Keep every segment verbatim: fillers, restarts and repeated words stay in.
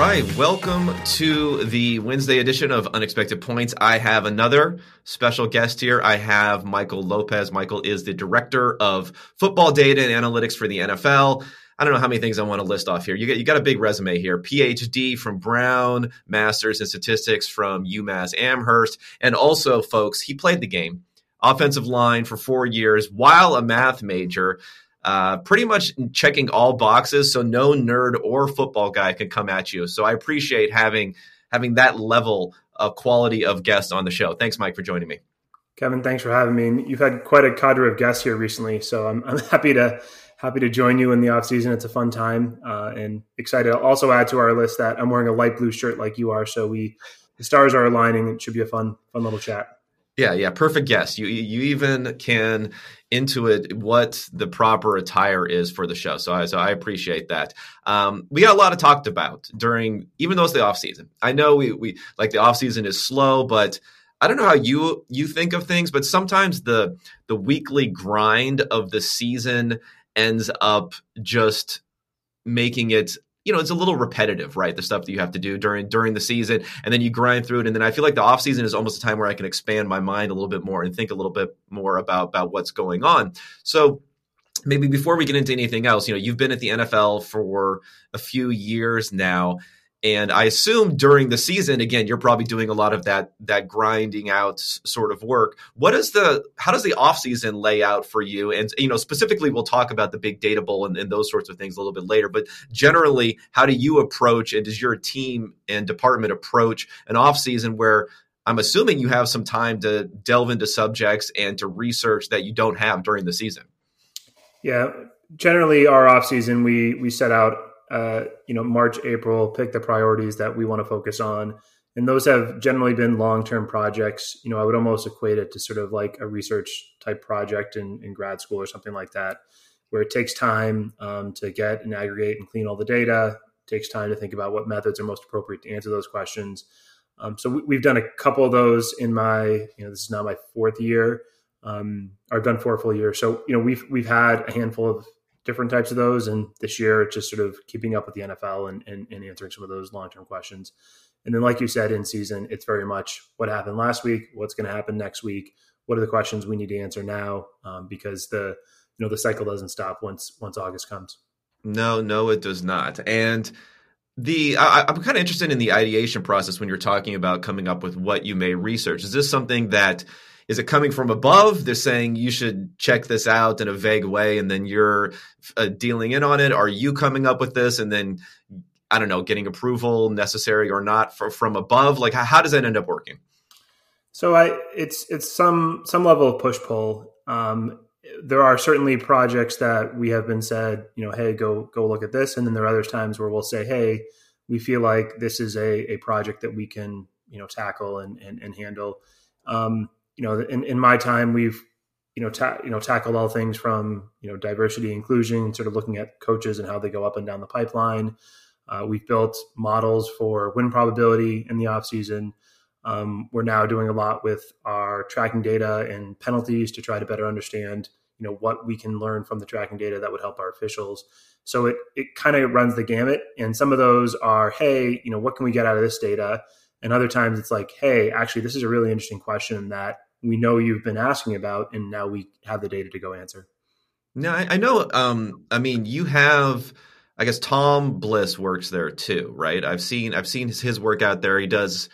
right, welcome to the Wednesday edition of Unexpected Points. I have another special guest here. I have Michael Lopez. Michael is the director of football data and analytics for the N F L. I don't know how many things I want to list off here. You got, you got a big resume here. P H D from Brown, master's in statistics from UMass Amherst. And also, folks, he played the game. Offensive line for four years while a math major. Uh, pretty much checking all boxes, so no nerd or football guy could come at you. So I appreciate having having that level of quality of guest on the show. Thanks, Mike, for joining me. Kevin, thanks for having me. And you've had quite a cadre of guests here recently, so I'm I'm happy to happy to join you in the off season. It's a fun time, uh, and excited to also add to our list that I'm wearing a light blue shirt like you are, so we the stars are aligning. It should be a fun fun little chat. Yeah, yeah, perfect guess. You you even can intuit what the proper attire is for the show. So I so I appreciate that. Um, we got a lot to talk about during, even though it's the off season. I know we we like the off season is slow, but I don't know how you you think of things. But sometimes the the weekly grind of the season ends up just making it, you know, it's a little repetitive, right? The stuff that you have to do during during the season, and then you grind through it. And then I feel like the off season is almost a time where I can expand my mind a little bit more and think a little bit more about, about what's going on. So maybe before we get into anything else, you know, you've been at the N F L for a few years now. And I assume during the season, again, you're probably doing a lot of that that grinding out sort of work. What is the how does the offseason lay out for you? And, you know, specifically, we'll talk about the Big Data Bowl and, and those sorts of things a little bit later. But generally, how do you approach, and does your team and department approach an offseason where I'm assuming you have some time to delve into subjects and to research that you don't have during the season? Yeah, generally, our offseason, we we set out Uh, you know, March, April, pick the priorities that we want to focus on. And those have generally been long-term projects. You know, I would almost equate it to sort of like a research type project in, in grad school or something like that, where it takes time um, to get and aggregate and clean all the data. It takes time to think about what methods are most appropriate to answer those questions. Um, so we, we've done a couple of those in my, you know, this is now my fourth year. Um, I've done four full years. So, you know, we've, we've had a handful of different types of those. And this year, it's just sort of keeping up with the N F L and, and, and answering some of those long-term questions. And then, like you said, in season, it's very much what happened last week, what's going to happen next week, what are the questions we need to answer now, um, because the you know the cycle doesn't stop once once August comes. No, no, it does not. And the I, I'm kind of interested in the ideation process when you're talking about coming up with what you may research. Is this something that Is it coming from above? They're saying you should check this out in a vague way, and then you're uh, dealing in on it. Are you coming up with this and then, I don't know, getting approval necessary or not for, from above? Like, how, how does that end up working? So I, it's it's some some level of push-pull. Um, there are certainly projects that we have been said, you know, hey, go go look at this. And then there are other times where we'll say, hey, we feel like this is a, a project that we can, you know, tackle and, and, and handle. Um You know, in, in my time, we've, you know, ta- you know, tackled all things from, you know, diversity, inclusion, sort of looking at coaches and how they go up and down the pipeline. Uh, we've built models for win probability in the offseason. Um, we're now doing a lot with our tracking data and penalties to try to better understand, you know, what we can learn from the tracking data that would help our officials. So it it kind of runs the gamut. And some of those are, hey, you know, what can we get out of this data? And other times it's like, hey, actually, this is a really interesting question that we know you've been asking about, and now we have the data to go answer. No, I, I know. Um, I mean, you have, I guess Tom Bliss works there too, right? I've seen, I've seen his, his work out there. He does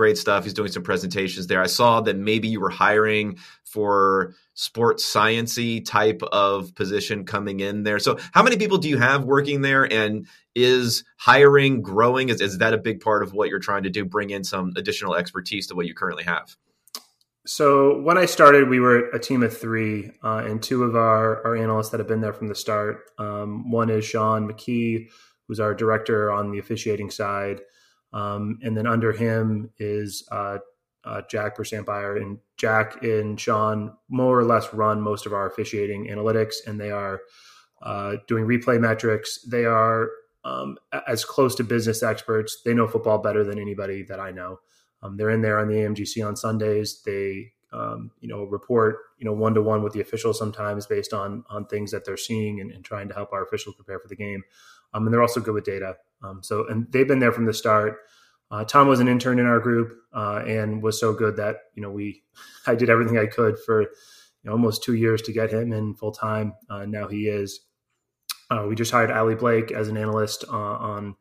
great stuff. He's doing some presentations there. I saw that maybe you were hiring for sports science-y type of position coming in there. So how many people do you have working there, and is hiring growing? Is, is that a big part of what you're trying to do? Bring in some additional expertise to what you currently have? So when I started, we were a team of three, uh, and two of our, our analysts that have been there from the start. Um, one is Sean McKee, who's our director on the officiating side. Um, and then under him is uh, uh, Jack Persampire. And Jack and Sean more or less run most of our officiating analytics, and they are uh, doing replay metrics. They are um, as close to business experts. They know football better than anybody that I know. Um, they're in there on the A M G C on Sundays. They, um, you know, report, you know, one-to-one with the officials sometimes based on on things that they're seeing and, and trying to help our officials prepare for the game. Um, and they're also good with data. Um, so, and they've been there from the start. Uh, Tom was an intern in our group uh, and was so good that, you know, we, I did everything I could for you know, almost two years to get him in full time. Uh, now he is. Uh, we just hired Allie Blake as an analyst uh, on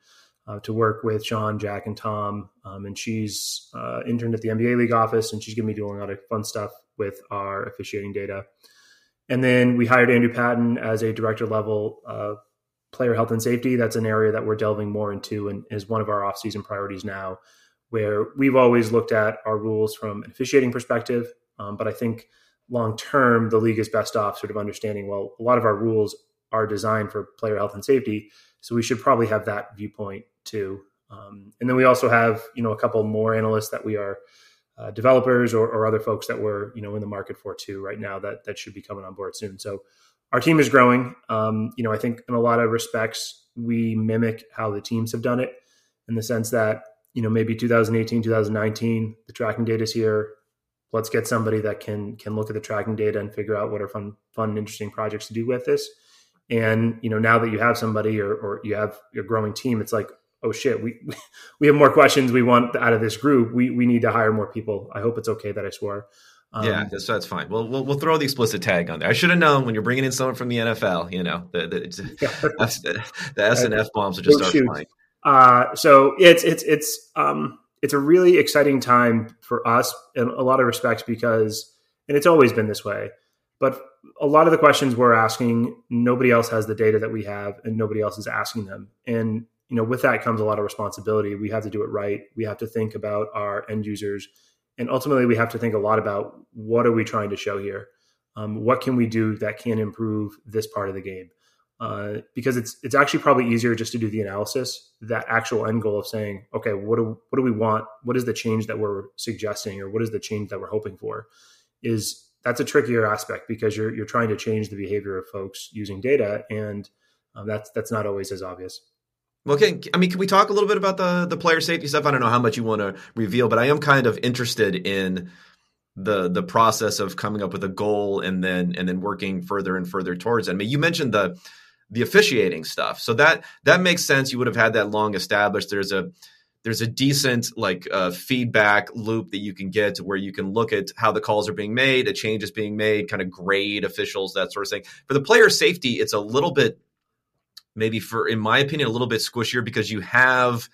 uh, to work with Sean, Jack, and Tom. Um, and she's uh, interned at the N B A League office, and she's going to be doing a lot of fun stuff with our officiating data. And then we hired Andrew Patton as a director level uh, player health and safety. That's an area that we're delving more into and is one of our off-season priorities now, where we've always looked at our rules from an officiating perspective. Um, but I think long-term, the league is best off sort of understanding, well, a lot of our rules are designed for player health and safety, so we should probably have that viewpoint too. Um, and then we also have, you know, a couple more analysts that we are uh, developers or, or other folks that we're, you know, in the market for too right now that that should be coming on board soon. So our team is growing. Um, you know, I think in a lot of respects, we mimic how the teams have done it, in the sense that, you know, maybe two thousand eighteen, two thousand nineteen, the tracking data is here. Let's get somebody that can can look at the tracking data and figure out what are fun, fun and interesting projects to do with this. And, you know, now that you have somebody or, or you have your growing team, it's like, oh shit, we we have more questions we want out of this group. We we need to hire more people. I hope it's okay that I swore. Um, yeah, that's, that's fine. We'll, we'll we'll throw the explicit tag on there. I should have known when you're bringing in someone from the N F L, you know, the the, yeah. the, the S and F bombs will just start flying. Uh, so it's it's it's um it's a really exciting time for us in a lot of respects, because, and it's always been this way, but a lot of the questions we're asking, nobody else has the data that we have, and nobody else is asking them. And, you know, with that comes a lot of responsibility. We have to do it right. We have to think about our end users. And ultimately, we have to think a lot about, what are we trying to show here? Um, what can we do that can improve this part of the game? Uh, because it's it's actually probably easier just to do the analysis. That actual end goal of saying, okay, what do what do we want? What is the change that we're suggesting, or what is the change that we're hoping for? Is that's a trickier aspect, because you're you're trying to change the behavior of folks using data, and um, that's that's not always as obvious. Well, can, I mean, can we talk a little bit about the the player safety stuff? I don't know how much you want to reveal, but I am kind of interested in the the process of coming up with a goal and then and then working further and further towards it. I mean, you mentioned the the officiating stuff, so that that makes sense. You would have had that long established. There's a There's a decent like uh, feedback loop that you can get to, where you can look at how the calls are being made, a change is being made, kind of grade officials, that sort of thing. For the player safety, it's a little bit, maybe for, in my opinion, a little bit squishier, because you have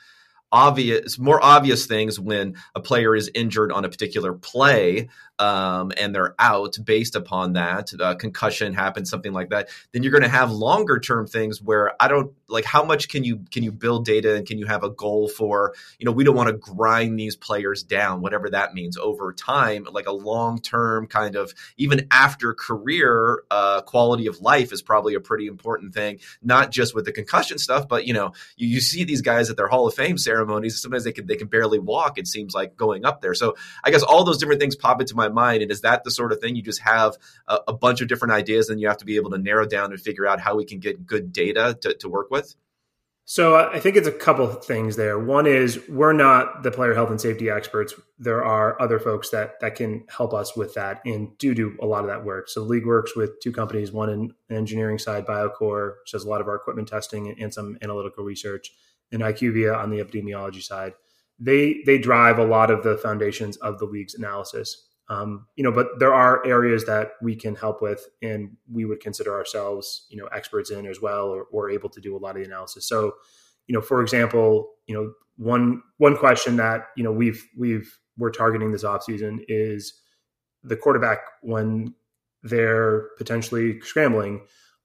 obvious, more obvious things when a player is injured on a particular play um, and they're out based upon that. Uh, concussion happens, something like that. Then you're going to have longer term things where I don't like how much can you can you build data, and can you have a goal for, you know, we don't want to grind these players down, whatever that means over time, like a long term kind of even after career uh, quality of life is probably a pretty important thing, not just with the concussion stuff. But, you know, you, you see these guys at their Hall of Fame ceremony. ceremonies. Sometimes they can, they can barely walk, it seems like, going up there. So I guess all those different things pop into my mind. And is that the sort of thing you just have a, a bunch of different ideas and you have to be able to narrow down and figure out how we can get good data to, to work with? So I think it's a couple of things there. One is, we're not the player health and safety experts. There are other folks that that can help us with that and do do a lot of that work. So the league works with two companies, one in the engineering side, BioCore, which does a lot of our equipment testing and some analytical research, and I Q V I A on the epidemiology side. They they drive a lot of the foundations of the league's analysis. Um, you know, but there are areas that we can help with, and we would consider ourselves, you know, experts in as well, or, or able to do a lot of the analysis. So, you know, for example, you know, one one question that, you know, we've we've we're targeting this offseason is the quarterback when they're potentially scrambling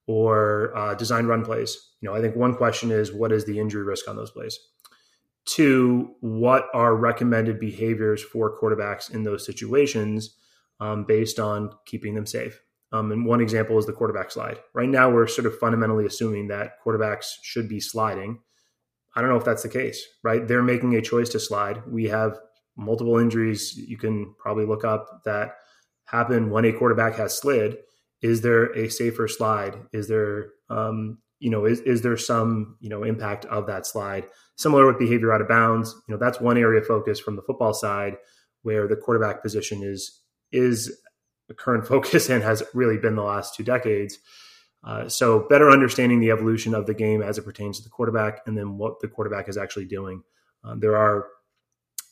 or uh, design run plays. You know, I think one question is, what is the injury risk on those plays? Two, what are recommended behaviors for quarterbacks in those situations um, based on keeping them safe? Um, and one example is the quarterback slide. Right now, we're sort of fundamentally assuming that quarterbacks should be sliding. I don't know if that's the case, right? They're making a choice to slide. We have multiple injuries you can probably look up that happen when a quarterback has slid. Is there a safer slide? Is there, um, you know, is, is there some, you know, impact of that slide? Similar with behavior out of bounds. You know, that's one area of focus from the football side, where the quarterback position is, is a current focus and has really been the last two decades. Uh, so better understanding the evolution of the game as it pertains to the quarterback and then what the quarterback is actually doing. Uh, there are,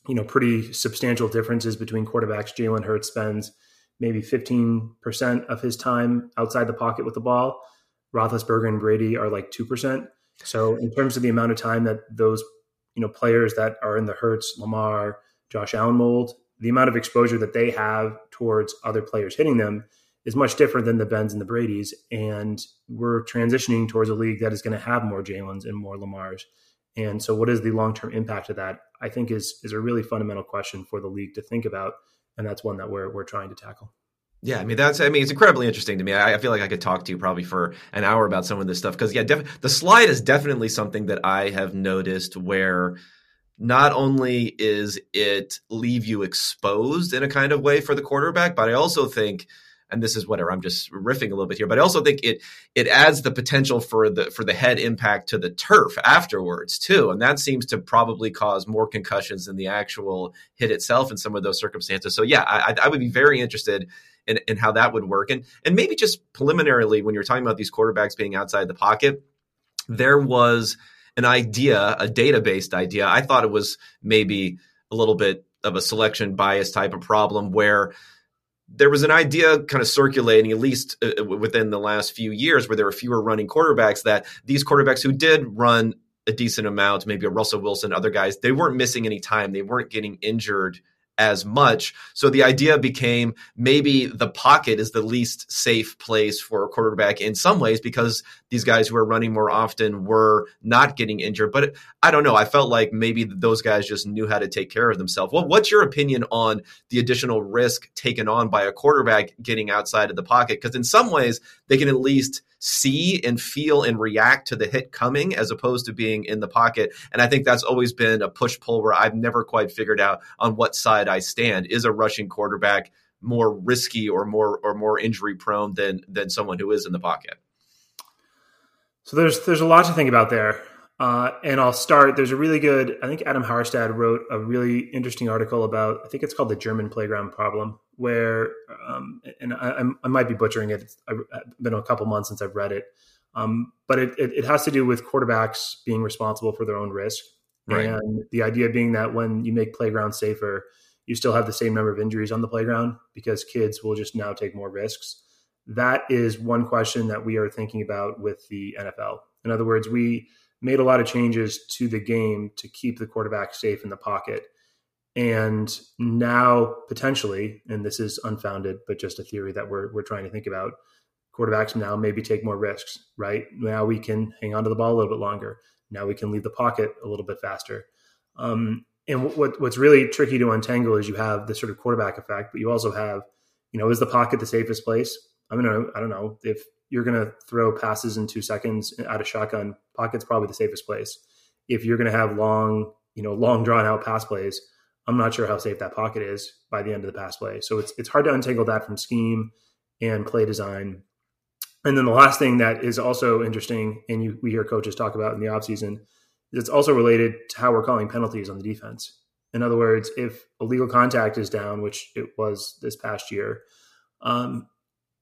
you know, pretty substantial differences between quarterbacks. Jalen Hurts spends maybe fifteen percent of his time outside the pocket with the ball. Roethlisberger and Brady are like two percent. So in terms of the amount of time that those, you know, players that are in the Hurts, Lamar, Josh Allen mold, the amount of exposure that they have towards other players hitting them is much different than the Bens and the Bradys. And we're transitioning towards a league that is going to have more Jalen's and more Lamar's. And so what is the long-term impact of that? I think is is a really fundamental question for the league to think about. And that's one that we're we're trying to tackle. Yeah, I mean, that's, I mean, it's incredibly interesting to me. I, I feel like I could talk to you probably for an hour about some of this stuff. Because yeah, def- the slide is definitely something that I have noticed where not only is it leave you exposed in a kind of way for the quarterback, but I also think, and this is whatever, I'm just riffing a little bit here, but I also think it it adds the potential for the for the head impact to the turf afterwards too. And that seems to probably cause more concussions than the actual hit itself in some of those circumstances. So yeah, I, I would be very interested in, in how that would work. And, and maybe just preliminarily, when you're talking about these quarterbacks being outside the pocket, there was an idea, a data-based idea. I thought it was maybe a little bit of a selection bias type of problem where there was an idea kind of circulating, at least uh, within the last few years, where there were fewer running quarterbacks, that these quarterbacks who did run a decent amount, maybe a Russell Wilson, other guys, they weren't missing any time. They weren't getting injured as much. So the idea became maybe the pocket is the least safe place for a quarterback in some ways because these guys who are running more often were not getting injured. But I don't know. I felt like maybe those guys just knew how to take care of themselves. Well, what's your opinion on the additional risk taken on by a quarterback getting outside of the pocket? Because in some ways they can at least see and feel and react to the hit coming as opposed to being in the pocket. And I think that's always been a push-pull where I've never quite figured out on what side I stand. Is a rushing quarterback more risky or more or more injury prone than than someone who is in the pocket? So there's there's a lot to think about there. Uh, and I'll start. There's a really good, I think Adam Harstad wrote a really interesting article about, I think it's called the German playground problem, where, um, and I, I might be butchering it. It's, I've been a couple months since I've read it. Um, but it, it, it has to do with quarterbacks being responsible for their own risk. Right. And the idea being that when you make playgrounds safer, you still have the same number of injuries on the playground because kids will just now take more risks. That is one question that we are thinking about with the N F L. In other words, we made a lot of changes to the game to keep the quarterback safe in the pocket. And now potentially, and this is unfounded, but just a theory that we're we're trying to think about, quarterbacks now maybe take more risks, right? Now we can hang onto the ball a little bit longer. Now we can leave the pocket a little bit faster. Um, and what what's really tricky to untangle is you have this sort of quarterback effect, but you also have, you know, is the pocket the safest place? I mean, I don't know if you're going to throw passes in two seconds out of shotgun, pocket's probably the safest place. If you're going to have long, you know, long drawn out pass plays, I'm not sure how safe that pocket is by the end of the pass play. So it's, it's hard to untangle that from scheme and play design. And then the last thing that is also interesting, and you, we hear coaches talk about in the offseason, it's also related to how we're calling penalties on the defense. In other words, if illegal contact is down, which it was this past year, um,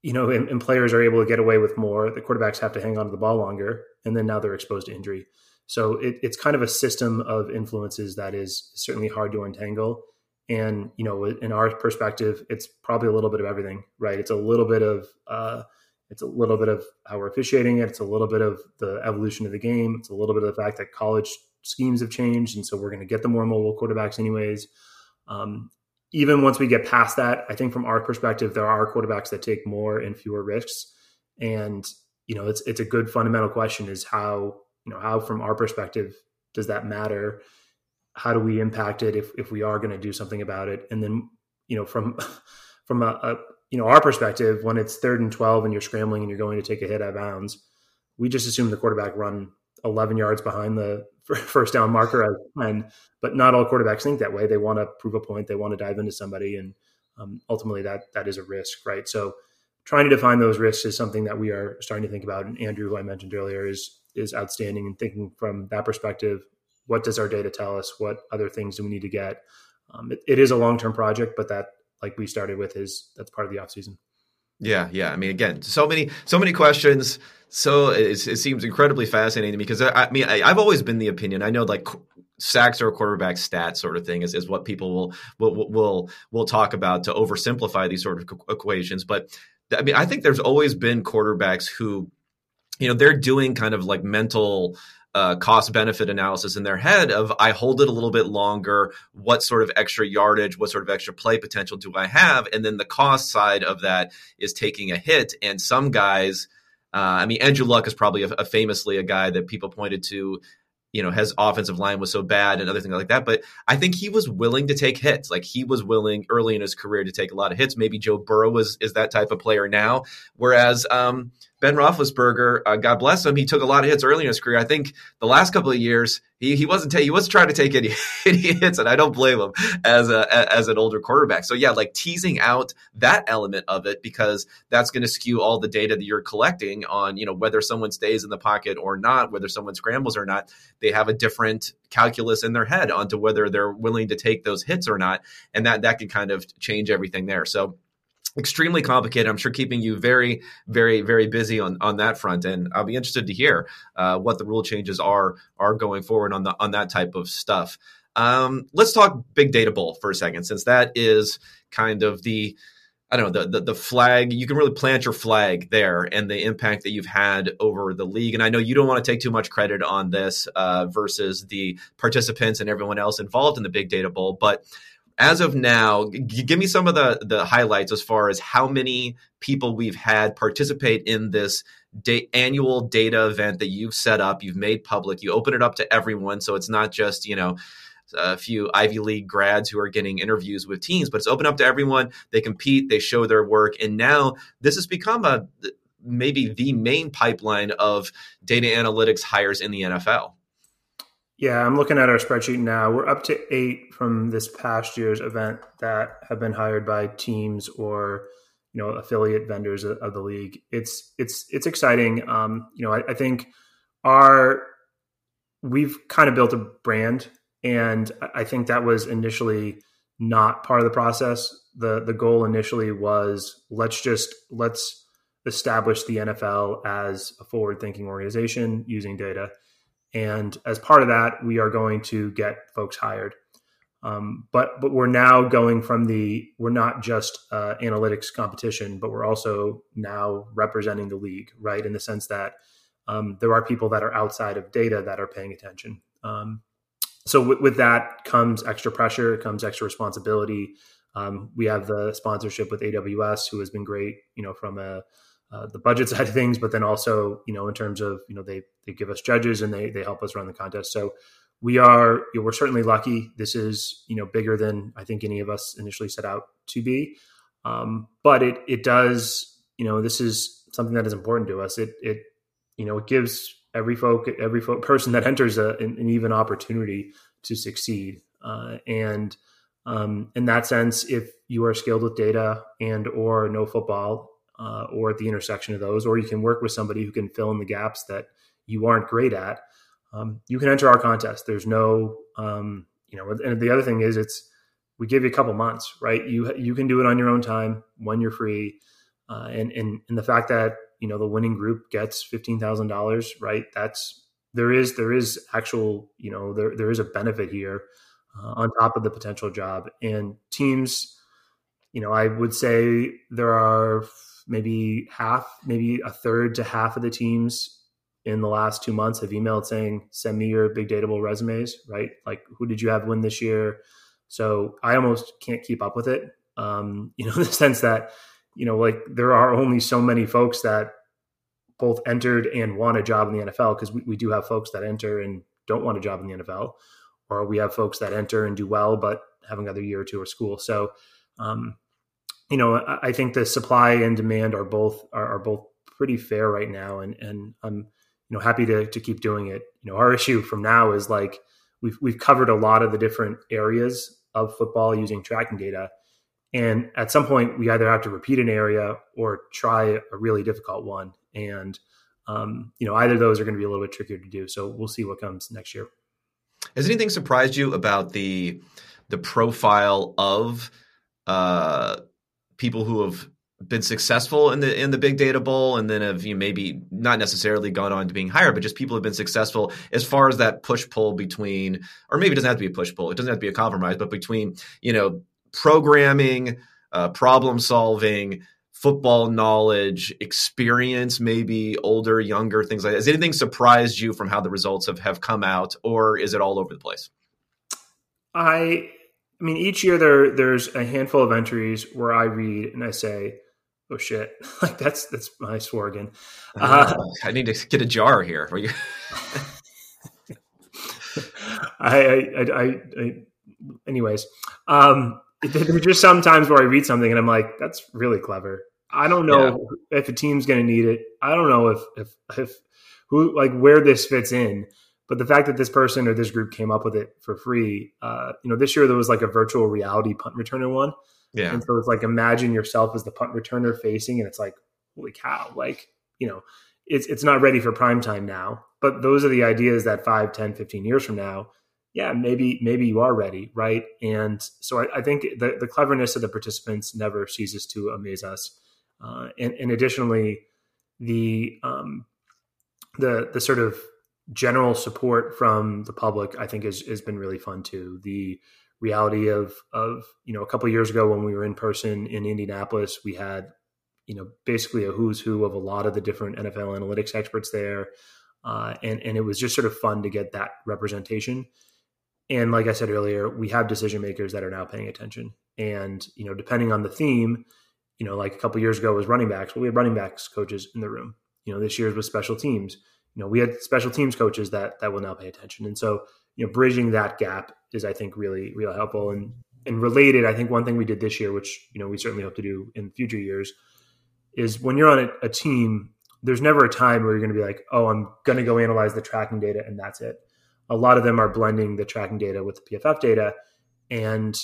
you know, and, and players are able to get away with more. The quarterbacks have to hang on to the ball longer, and then now they're exposed to injury. So it, it's kind of a system of influences that is certainly hard to untangle. And, you know, in our perspective, it's probably a little bit of everything, right? It's a little bit of, uh, it's a little bit of how we're officiating it. It's a little bit of the evolution of the game. It's a little bit of the fact that college schemes have changed. And so we're going to get the more mobile quarterbacks anyways. Um, Even once we get past that, I think from our perspective, there are quarterbacks that take more and fewer risks. And, you know, it's it's a good fundamental question is how, you know, how from our perspective, does that matter? How do we impact it if, if we are going to do something about it? And then, you know, from from a, a, you know, our perspective, when it's third and twelve and you're scrambling and you're going to take a hit out of bounds, we just assume the quarterback run eleven yards behind the first down marker out of ten, but not all quarterbacks think that way. They want to prove a point. They want to dive into somebody. And um, ultimately that, that is a risk, right? So trying to define those risks is something that we are starting to think about. And Andrew, who I mentioned earlier, is, is outstanding in thinking from that perspective. What does our data tell us? What other things do we need to get? Um, it, it is a long-term project, but that, like we started with, is that's part of the offseason. Yeah, yeah. I mean, again, so many, so many questions. So it, it seems incredibly fascinating to me because, I, I mean, I, I've always been the opinion. I know, like, sacks or quarterback stat sort of thing is, is what people will will will will talk about to oversimplify these sort of equations. But, I mean, I think there's always been quarterbacks who, you know, they're doing kind of like mental uh, cost benefit analysis in their head of, I hold it a little bit longer. What sort of extra yardage, what sort of extra play potential do I have? And then the cost side of that is taking a hit. And some guys, uh, I mean, Andrew Luck is probably a, a famously a guy that people pointed to, you know, his offensive line was so bad and other things like that. But I think he was willing to take hits. Like, he was willing early in his career to take a lot of hits. Maybe Joe Burrow is, is that type of player now. Whereas um, Ben Roethlisberger, uh, God bless him, he took a lot of hits early in his career. I think the last couple of years, he he wasn't ta- he wasn't trying to take any, any hits, and I don't blame him as a as an older quarterback. So yeah, like teasing out that element of it, because that's going to skew all the data that you're collecting on, you know, whether someone stays in the pocket or not, whether someone scrambles or not. They have a different calculus in their head onto whether they're willing to take those hits or not, and that that can kind of change everything there. So extremely complicated. I'm sure keeping you very, very, very busy on, on that front. And I'll be interested to hear uh, what the rule changes are are going forward on the on that type of stuff. Um, let's talk Big Data Bowl for a second, since that is kind of the, I don't know, the, the the flag. You can really plant your flag there and the impact that you've had over the league. And I know you don't want to take too much credit on this uh, versus the participants and everyone else involved in the Big Data Bowl, but as of now, g- give me some of the, the highlights as far as how many people we've had participate in this da- annual data event that you've set up, you've made public, you open it up to everyone. So it's not just, you know, a few Ivy League grads who are getting interviews with teams, but it's open up to everyone. They compete, they show their work. And now this has become a maybe the main pipeline of data analytics hires in the N F L. Yeah, I'm looking at our spreadsheet now. We're up to eight from this past year's event that have been hired by teams or, you know, affiliate vendors of the league. It's it's it's exciting. Um, you know, I, I think our we've kind of built a brand, and I think that was initially not part of the process. The the goal initially was let's just let's establish the N F L as a forward-thinking organization using data. And as part of that, we are going to get folks hired. Um, but but we're now going from the, we're not just uh, analytics competition, but we're also now representing the league, right? In the sense that um, there are people that are outside of data that are paying attention. Um, so w- with that comes extra pressure, comes extra responsibility. Um, we have the sponsorship with A W S, who has been great, you know, from a Uh, the budget side of things, but then also, you know, in terms of, you know, they they give us judges and they they help us run the contest. So we are, you know, we're certainly lucky. This is, you know, bigger than I think any of us initially set out to be. Um, but it it does, you know, this is something that is important to us. It it you know, it gives every folk every folk, person that enters a, an, an even opportunity to succeed. Uh, and um, in that sense, if you are skilled with data and or know football, Uh, or at the intersection of those, or you can work with somebody who can fill in the gaps that you aren't great at, um, you can enter our contest. There's no, um, you know, and the other thing is it's, we give you a couple months, right? You you can do it on your own time when you're free. Uh, and, and, and the fact that, you know, the winning group gets fifteen thousand dollars, right? That's, there is, there is actual, you know, there, there is a benefit here uh, on top of the potential job. And teams, you know, I would say there are maybe half, maybe a third to half of the teams in the last two months have emailed saying, send me your Big Data Bowl resumes, right? Like, who did you have win this year? So I almost can't keep up with it. Um, you know, in the sense that, you know, like there are only so many folks that both entered and want a job in the N F L, because we, we do have folks that enter and don't want a job in the N F L, or we have folks that enter and do well, but have another year or two of school. So, um, you know, I think the supply and demand are both are, are both pretty fair right now, and and I'm you know happy to to keep doing it. You know, our issue from now is like we've we've covered a lot of the different areas of football using tracking data, and at some point we either have to repeat an area or try a really difficult one, and um, you know either of those are going to be a little bit trickier to do. So we'll see what comes next year. Has anything surprised you about the the profile of uh? people who have been successful in the in the Big Data Bowl, and then have you know, maybe not necessarily gone on to being higher, but just people have been successful as far as that push pull between, or maybe it doesn't have to be a push pull, it doesn't have to be a compromise, but between you know programming, uh, problem solving, football knowledge, experience, maybe older, younger, things like that. Has anything surprised you from how the results have, have come out, or is it all over the place? I, I mean, each year there there's a handful of entries where I read and I say, oh shit, like that's, that's my swore again. Uh, uh, I need to get a jar here. You- I, I, I, I, I, anyways, um, there's just sometimes where I read something and I'm like, that's really clever. I don't know yeah. if a team's going to need it. I don't know if, if, if who, like where this fits in, but the fact that this person or this group came up with it for free, uh, you know, this year there was like a virtual reality punt returner one. Yeah. And so it's like, imagine yourself as the punt returner facing, and it's like, holy cow, like, you know, it's, it's not ready for prime time now, but those are the ideas that five, ten, fifteen years from now, yeah, maybe maybe you are ready, right? And so I, I think the, the cleverness of the participants never ceases to amaze us. Uh, and, and additionally, the um, the the sort of general support from the public, I think, has has been really fun too. The reality of of you know a couple of years ago when we were in person in Indianapolis, we had you know basically a who's who of a lot of the different N F L analytics experts there, uh, and and it was just sort of fun to get that representation. And like I said earlier, we have decision makers that are now paying attention. And, you know, depending on the theme, you know, like a couple of years ago was running backs. Well, we had running backs coaches in the room. You know, this year's was special teams. You know, we had special teams coaches that that will now pay attention. And so, you know, bridging that gap is, I think, really, really helpful. And and related, I think one thing we did this year, which, you know, we certainly hope to do in future years, is when you're on a, a team, there's never a time where you're going to be like, oh, I'm going to go analyze the tracking data and that's it. A lot of them are blending the tracking data with the P F F data and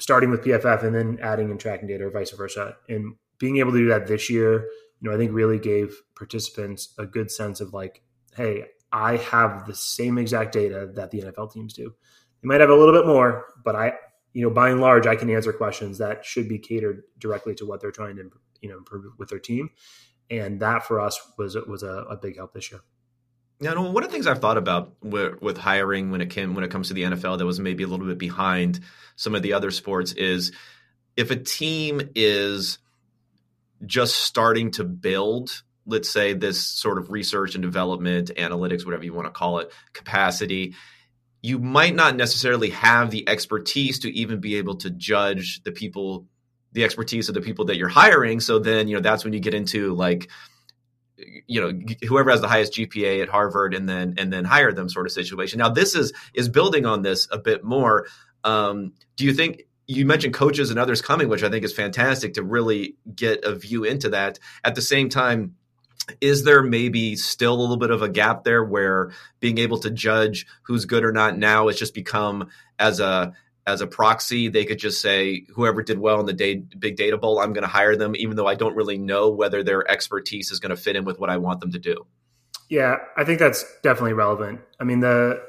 starting with P F F and then adding in tracking data or vice versa. And being able to do that this year, you know, I think really gave participants a good sense of like, hey, I have the same exact data that the N F L teams do. They might have a little bit more, but I, you know, by and large, I can answer questions that should be catered directly to what they're trying to, you know, improve with their team. And that for us was, was a, a big help this year. Now, one of the things I've thought about with, with hiring when it came, when it comes to the N F L that was maybe a little bit behind some of the other sports is if a team is just starting to build, let's say, this sort of research and development, analytics, whatever you want to call it, capacity, you might not necessarily have the expertise to even be able to judge the people, the expertise of the people that you're hiring. So then, you know, that's when you get into like, you know, whoever has the highest G P A at Harvard and then and then hire them sort of situation. Now, this is is building on this a bit more. Um, do you think you mentioned coaches and others coming, which I think is fantastic to really get a view into that. At the same time, is there maybe still a little bit of a gap there where being able to judge who's good or not now has just become as a as a proxy? They could just say, whoever did well in the day, Big Data Bowl, I'm going to hire them, even though I don't really know whether their expertise is going to fit in with what I want them to do. Yeah, I think that's definitely relevant. I mean, the,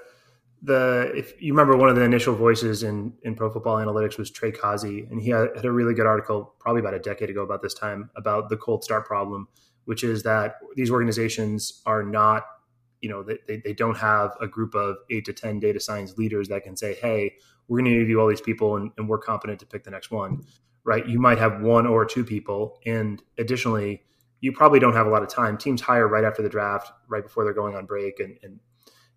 the if you remember, one of the initial voices in, in Pro Football Analytics was Trey Causey, and he had, had a really good article probably about a decade ago about this time about the cold start problem, which is that these organizations are not, you know, they, they don't have a group of eight to ten data science leaders that can say, hey, we're going to interview all these people and, and we're competent to pick the next one, right? You might have one or two people. And additionally, you probably don't have a lot of time. Teams hire right after the draft, right before they're going on break. And, and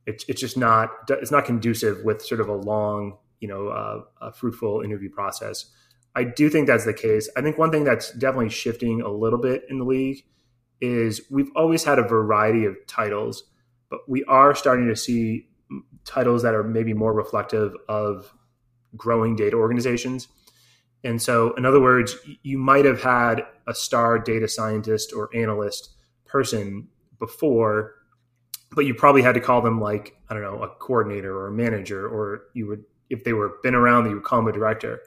it's, it's just not, it's not conducive with sort of a long, you know, uh, a fruitful interview process. I do think that's the case. I think one thing that's definitely shifting a little bit in the league is we've always had a variety of titles, but we are starting to see titles that are maybe more reflective of growing data organizations. And so, in other words, you might have had a star data scientist or analyst person before, but you probably had to call them like, I don't know, a coordinator or a manager, or you would, if they were been around, you would call them a director.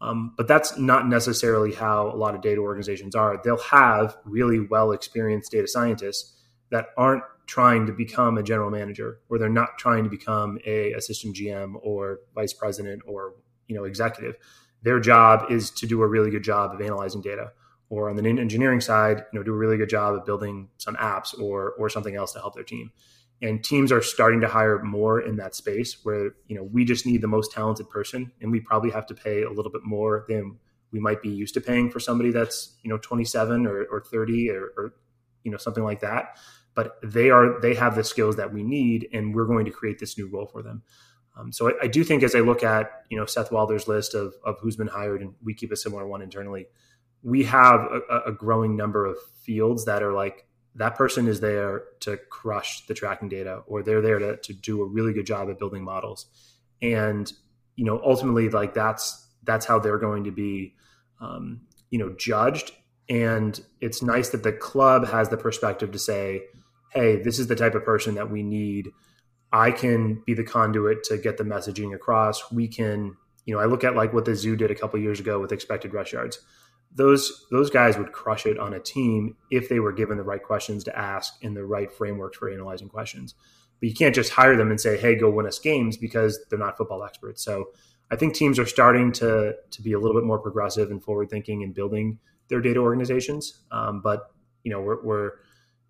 Um, but that's not necessarily how a lot of data organizations are. They'll have really well-experienced data scientists that aren't trying to become a general manager, or they're not trying to become a assistant G M or vice president or, you know, executive. Their job is to do a really good job of analyzing data or on the engineering side, you know, do a really good job of building some apps or or something else to help their team. And teams are starting to hire more in that space where, you know, we just need the most talented person, and we probably have to pay a little bit more than we might be used to paying for somebody that's, you know, twenty-seven or, or thirty or, or, you know, something like that. But they are, they have the skills that we need, and we're going to create this new role for them. Um, so I, I do think, as I look at, you know, Seth Wilder's list of of who's been hired, and we keep a similar one internally, we have a, a growing number of fields that are like, that person is there to crush the tracking data, or they're there to, to do a really good job at building models. And, you know, ultimately, like, that's, that's how they're going to be, um, you know, judged. And it's nice that the club has the perspective to say, hey, this is the type of person that we need. I can be the conduit to get the messaging across. We can, you know, I look at like what the Zoo did a couple of years ago with expected rush yards. Those, those guys would crush it on a team if they were given the right questions to ask and the right frameworks for analyzing questions. But you can't just hire them and say, hey, go win us games, because they're not football experts. So I think teams are starting to to be a little bit more progressive and forward thinking in building their data organizations. Um, but, you know, we're, we're,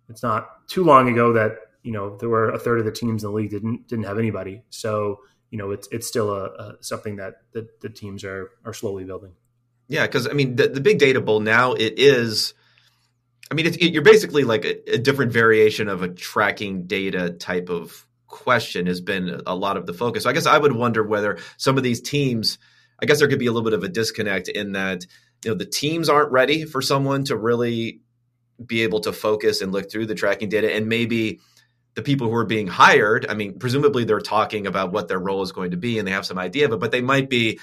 it's not too long ago that, you know, there were a third of the teams in the league didn't, didn't have anybody. So, you know, it's, it's still a, a something that, that the teams are, are slowly building. Yeah. Cause I mean, the, the big data bowl now, it is, I mean, it's, it, you're basically like a, a different variation of a tracking data type of question has been a lot of the focus. So I guess I would wonder whether some of these teams, I guess there could be a little bit of a disconnect in that, you know, the teams aren't ready for someone to really be able to focus and look through the tracking data. And maybe the people who are being hired, I mean, presumably they're talking about what their role is going to be and they have some idea of it, but they might be,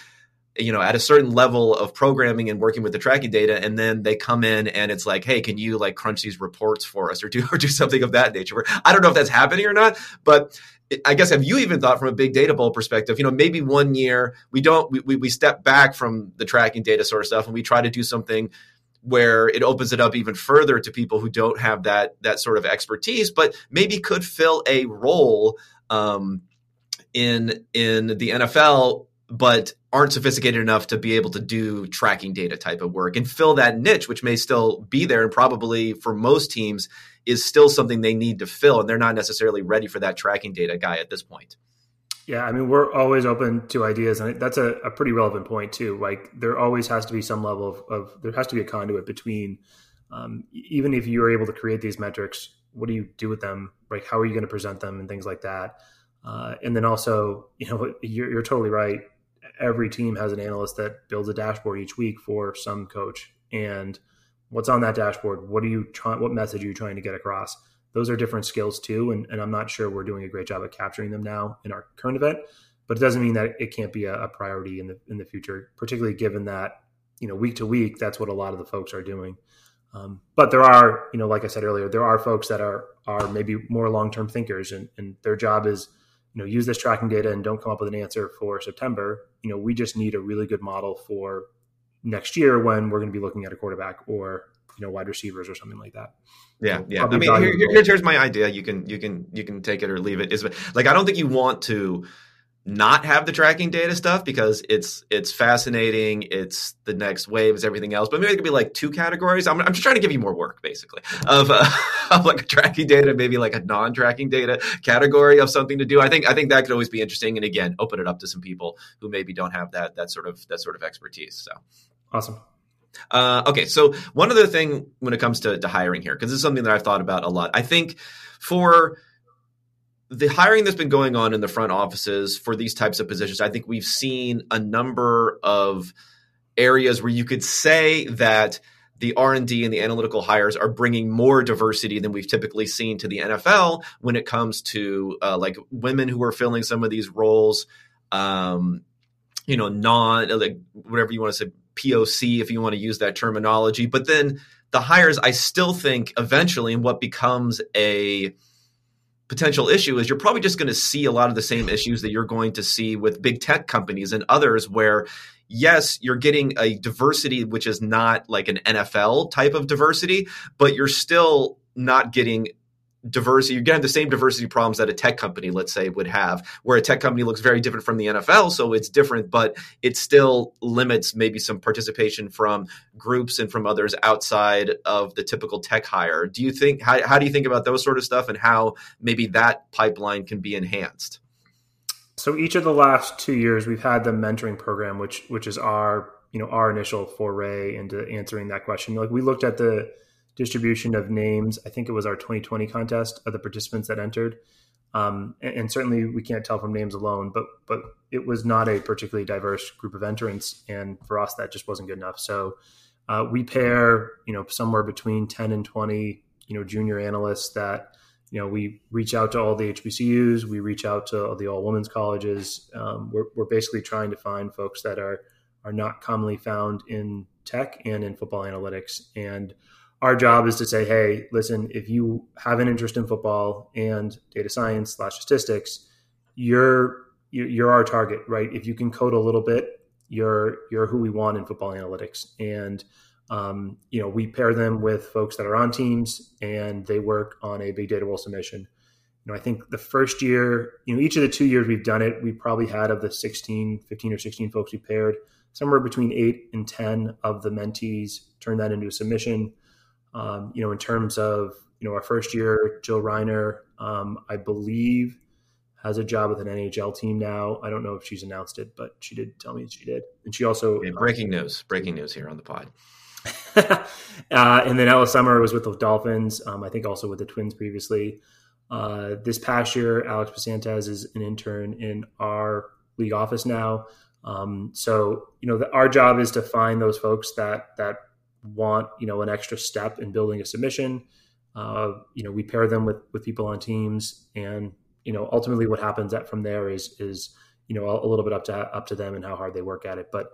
you know, at a certain level of programming and working with the tracking data. And then they come in and it's like, hey, can you like crunch these reports for us or do, or do something of that nature? I don't know if that's happening or not, but I guess, have you even thought from a big data bowl perspective, you know, maybe one year we don't, we, we, we step back from the tracking data sort of stuff and we try to do something where it opens it up even further to people who don't have that, that sort of expertise, but maybe could fill a role um, in, in the N F L, but aren't sophisticated enough to be able to do tracking data type of work and fill that niche, which may still be there. And probably for most teams is still something they need to fill. And they're not necessarily ready for that tracking data guy at this point. Yeah. I mean, we're always open to ideas, and that's a, a pretty relevant point too. Like, there always has to be some level of, of there has to be a conduit between, um, even if you're able to create these metrics, what do you do with them? Like, how are you going to present them and things like that? Uh, and then also, you know, you're, you're totally right. Every team has an analyst that builds a dashboard each week for some coach, and what's on that dashboard? What are you trying, what message are you trying to get across? Those are different skills too. And, and I'm not sure we're doing a great job of capturing them now in our current event, but it doesn't mean that it can't be a, a priority in the, in the future, particularly given that, you know, week to week, that's what a lot of the folks are doing. Um, but there are, you know, like I said earlier, there are folks that are, are maybe more long-term thinkers, and, and their job is, you know, use this tracking data and don't come up with an answer for September. You know, we just need a really good model for next year when we're going to be looking at a quarterback or, you know, wide receivers or something like that. Yeah. Yeah. I mean, here, here, here's my idea. You can, you can, you can take it or leave it. Is like, I don't think you want to not have the tracking data stuff because it's, it's fascinating. It's the next wave, it's everything else, but maybe it could be like two categories. I'm, I'm just trying to give you more work basically of, uh, of like a tracking data, maybe like a non-tracking data category of something to do. I think, I think that could always be interesting. And again, open it up to some people who maybe don't have that, that sort of, that sort of expertise. So awesome. Uh, okay. So one other thing when it comes to, to hiring here, because this is something that I've thought about a lot. I think for the hiring that's been going on in the front offices for these types of positions, I think we've seen a number of areas where you could say that the R and D and the analytical hires are bringing more diversity than we've typically seen to the N F L when it comes to uh, like women who are filling some of these roles, um, you know, non, like whatever you want to say, P O C, if you want to use that terminology. But then the hires, I still think eventually in what becomes a potential issue is you're probably just going to see a lot of the same issues that you're going to see with big tech companies and others where, yes, you're getting a diversity, which is not like an N F L type of diversity, but you're still not getting diversity, you're going to have the same diversity problems that a tech company, let's say, would have, where a tech company looks very different from the N F L. So it's different, but it still limits maybe some participation from groups and from others outside of the typical tech hire. Do you think, how, how do you think about those sort of stuff and how maybe that pipeline can be enhanced? So each of the last two years, we've had the mentoring program, which, which is our, you know, our initial foray into answering that question. Like, we looked at the distribution of names. I think it was our twenty twenty contest of the participants that entered. Um, and, and certainly we can't tell from names alone, but, but it was not a particularly diverse group of entrants. And for us, that just wasn't good enough. So uh, we pair, you know, somewhere between ten and twenty, you know, junior analysts that, you know, we reach out to all the H B C Us, we reach out to all the all women's colleges. Um, we're, we're basically trying to find folks that are, are not commonly found in tech and in football analytics. And our job is to say, hey, listen, if you have an interest in football and data science slash statistics, you're, you're our target, right? If you can code a little bit, you're, you're who we want in football analytics. And, um, you know, we pair them with folks that are on teams and they work on a big data role submission. You know, I think the first year, you know, each of the two years we've done it, we probably had of the sixteen, fifteen or sixteen folks we paired, somewhere between eight and ten of the mentees turned that into a submission. Um, you know, in terms of, you know, our first year, Jill Reiner, um, I believe has a job with an N H L team now. I don't know if she's announced it, but she did tell me she did. And she also, yeah, breaking uh, news, breaking news here on the pod. uh, and then Ella Summer was with the Dolphins. Um, I think also with the Twins previously. Uh, this past year, Alex Pesantez is an intern in our league office now. Um, so, you know, the, our job is to find those folks that, that, want, you know, an extra step in building a submission. Uh, you know, we pair them with, with people on teams, and, you know, ultimately what happens that from there is, is, you know, a, a little bit up to, up to them and how hard they work at it. But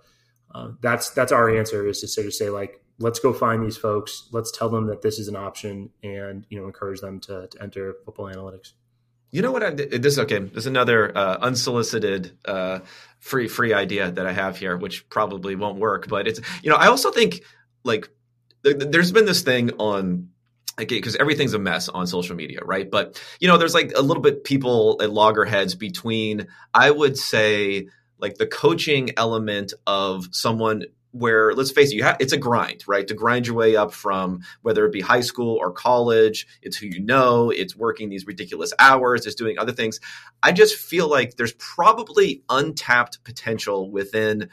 uh, that's, that's our answer, is to sort of say, like, let's go find these folks. Let's tell them that this is an option and, you know, encourage them to, to enter football analytics. You know what? I, this okay. This is another uh, unsolicited uh, free, free idea that I have here, which probably won't work, but it's, you know, I also think, like, there's been this thing on, okay, because everything's a mess on social media, right? But, you know, there's like a little bit people at loggerheads between, I would say, like the coaching element of someone where, let's face it, you have, it's a grind, right? To grind your way up from, whether it be high school or college, it's who you know, it's working these ridiculous hours, it's doing other things. I just feel like there's probably untapped potential within,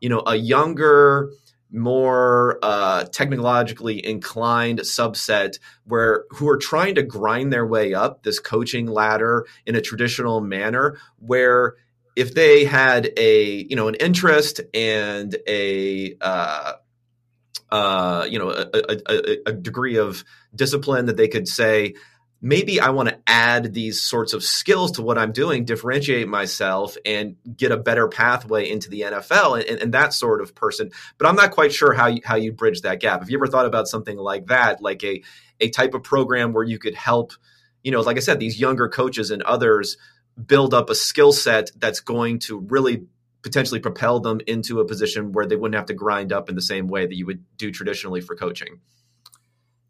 you know, a younger, more uh, technologically inclined subset where who are trying to grind their way up this coaching ladder in a traditional manner, where if they had a, you know, an interest and a, uh, uh, you know, a, a, a degree of discipline that they could say, maybe I want to add these sorts of skills to what I'm doing, differentiate myself, and get a better pathway into the N F L, and, and that sort of person. But I'm not quite sure how you, how you bridge that gap. Have you ever thought about something like that, like a, a type of program where you could help, you know, like I said, these younger coaches and others build up a skill set that's going to really potentially propel them into a position where they wouldn't have to grind up in the same way that you would do traditionally for coaching?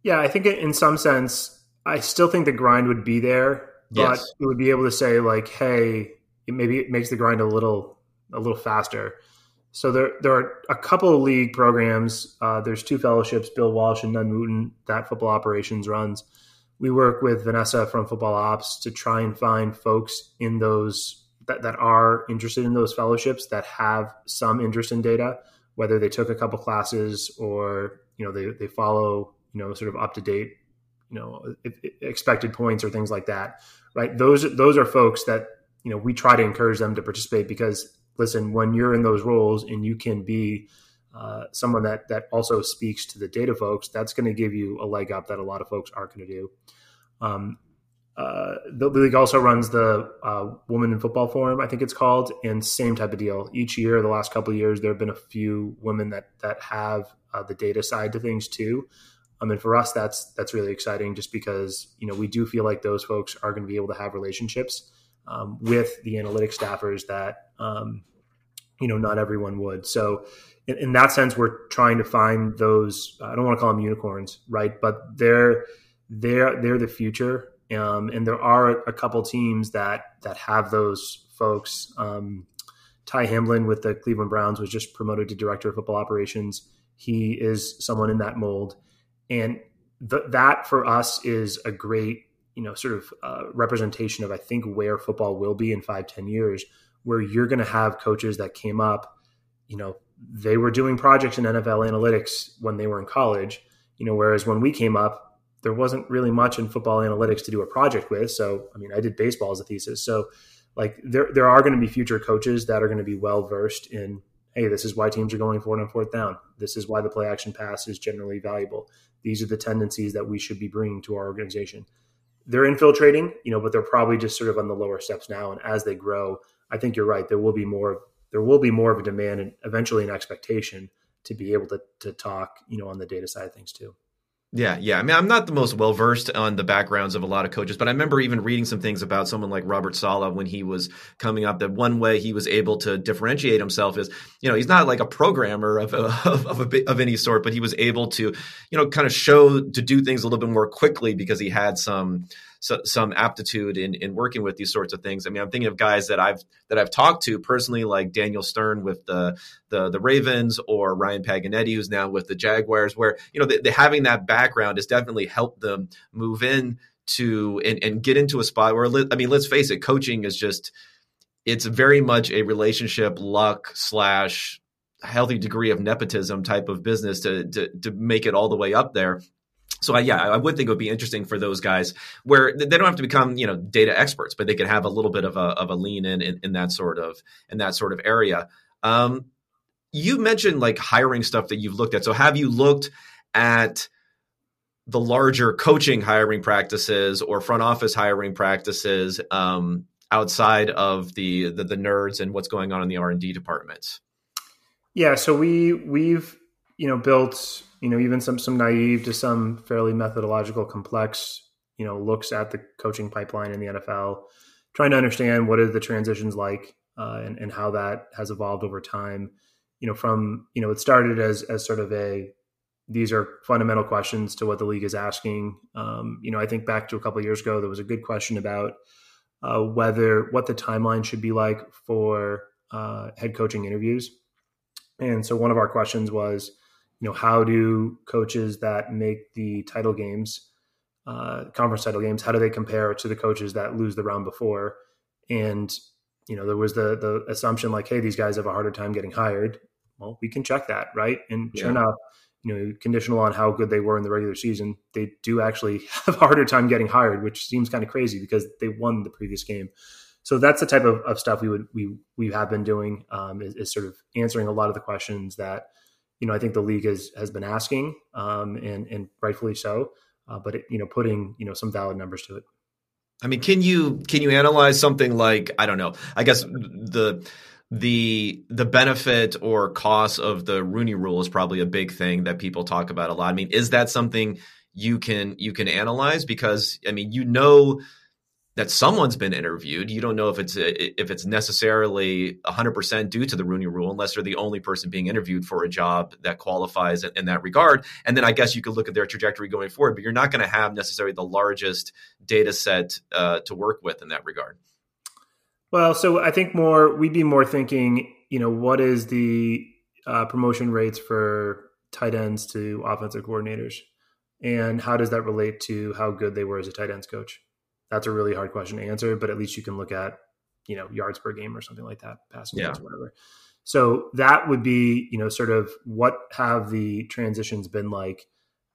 Yeah, I think in some sense, I still think the grind would be there, but yes, it would be able to say, like, hey, it maybe it makes the grind a little, a little faster. So there, there are a couple of league programs. Uh, there's two fellowships, Bill Walsh and Nunn Wooten, that football operations runs. We work with Vanessa from Football Ops to try and find folks in those that, that are interested in those fellowships that have some interest in data, whether they took a couple classes or, you know, they, they follow, you know, sort of up to date, you know, expected points or things like that, right? Those, those are folks that, you know, we try to encourage them to participate, because listen, when you're in those roles and you can be uh, someone that, that also speaks to the data folks, that's going to give you a leg up that a lot of folks aren't going to do. Um, uh, the league also runs the uh, Women in Football Forum, I think it's called, and same type of deal. Each year, the last couple of years, there have been a few women that, that have uh, the data side to things too. I mean, for us, that's that's really exciting, just because, you know, we do feel like those folks are going to be able to have relationships um, with the analytics staffers that, um, you know, not everyone would. So in, in that sense, we're trying to find those, I don't want to call them unicorns, right? But they're, they're, they're the future Um, and there are a couple teams that that have those folks. Um, Ty Hamlin with the Cleveland Browns was just promoted to director of football operations. He is someone in that mold. And th- that for us is a great, you know, sort of uh, representation of, I think, where football will be in five, ten years, where you're going to have coaches that came up, you know, they were doing projects in N F L analytics when they were in college, you know, whereas when we came up, there wasn't really much in football analytics to do a project with. So, I mean, I did baseball as a thesis. So like there, there are going to be future coaches that are going to be well-versed in, hey, this is why teams are going for it on fourth down. This is why the play action pass is generally valuable. These are the tendencies that we should be bringing to our organization. They're infiltrating, you know, but they're probably just sort of on the lower steps now. And as they grow, I think you're right. There will be more. There will be more of a demand and eventually an expectation to be able to to talk, you know, on the data side of things too. Yeah, yeah. I mean, I'm not the most well-versed on the backgrounds of a lot of coaches, but I remember even reading some things about someone like Robert Saleh when he was coming up, that one way he was able to differentiate himself is, you know, he's not like a programmer of of of, a, of any sort, but he was able to, you know, kind of show to do things a little bit more quickly because he had some so, some aptitude in, in working with these sorts of things. I mean, I'm thinking of guys that I've that I've talked to personally, like Daniel Stern with the the, the Ravens, or Ryan Paganetti, who's now with the Jaguars, where, you know, the, the, having that background has definitely helped them move in to and, and get into a spot where, I mean, let's face it, coaching is just, it's very much a relationship, luck slash healthy degree of nepotism type of business to to, to make it all the way up there. So I, yeah, I would think it would be interesting for those guys where they don't have to become, you know, data experts, but they could have a little bit of a of a lean in, in, in that sort of in that sort of area. Um, you mentioned like hiring stuff that you've looked at. So have you looked at the larger coaching hiring practices or front office hiring practices um, outside of the, the the nerds and what's going on in the R and D departments? Yeah, so we we've you know built. You know, even some some naive to some fairly methodological, complex, you know, looks at the coaching pipeline in the N F L, trying to understand what are the transitions like uh, and, and how that has evolved over time. You know, from, you know, it started as as sort of a, these are fundamental questions to what the league is asking. Um, you know, I think back to a couple of years ago, there was a good question about uh, whether, what the timeline should be like for uh, head coaching interviews. And so one of our questions was, you know, how do coaches that make the title games, uh, conference title games, how do they compare to the coaches that lose the round before? And, you know, there was the the assumption like, hey, these guys have a harder time getting hired. Well, we can check that, right? And sure yeah. enough, you know, conditional on how good they were in the regular season, they do actually have a harder time getting hired, which seems kind of crazy because they won the previous game. So that's the type of, of stuff we would we we have been doing um, is, is sort of answering a lot of the questions that, you know, I think the league has, has been asking, um, and, and rightfully so, uh, but, it, you know, putting, you know, some valid numbers to it. I mean, can you, can you analyze something like, I don't know, I guess the, the, the benefit or cost of the Rooney Rule is probably a big thing that people talk about a lot. I mean, is that something you can, you can analyze? Because, I mean, you know, that someone's been interviewed. You don't know if it's if it's necessarily one hundred percent due to the Rooney Rule, unless they're the only person being interviewed for a job that qualifies in, in that regard. And then I guess you could look at their trajectory going forward, but you're not going to have necessarily the largest data set uh, to work with in that regard. Well, so I think more we'd be more thinking, you know, what is the uh, promotion rates for tight ends to offensive coordinators, and how does that relate to how good they were as a tight ends coach? That's a really hard question to answer, but at least you can look at, you know, yards per game or something like that, passing yards, yeah. whatever. So that would be, you know, sort of what have the transitions been like?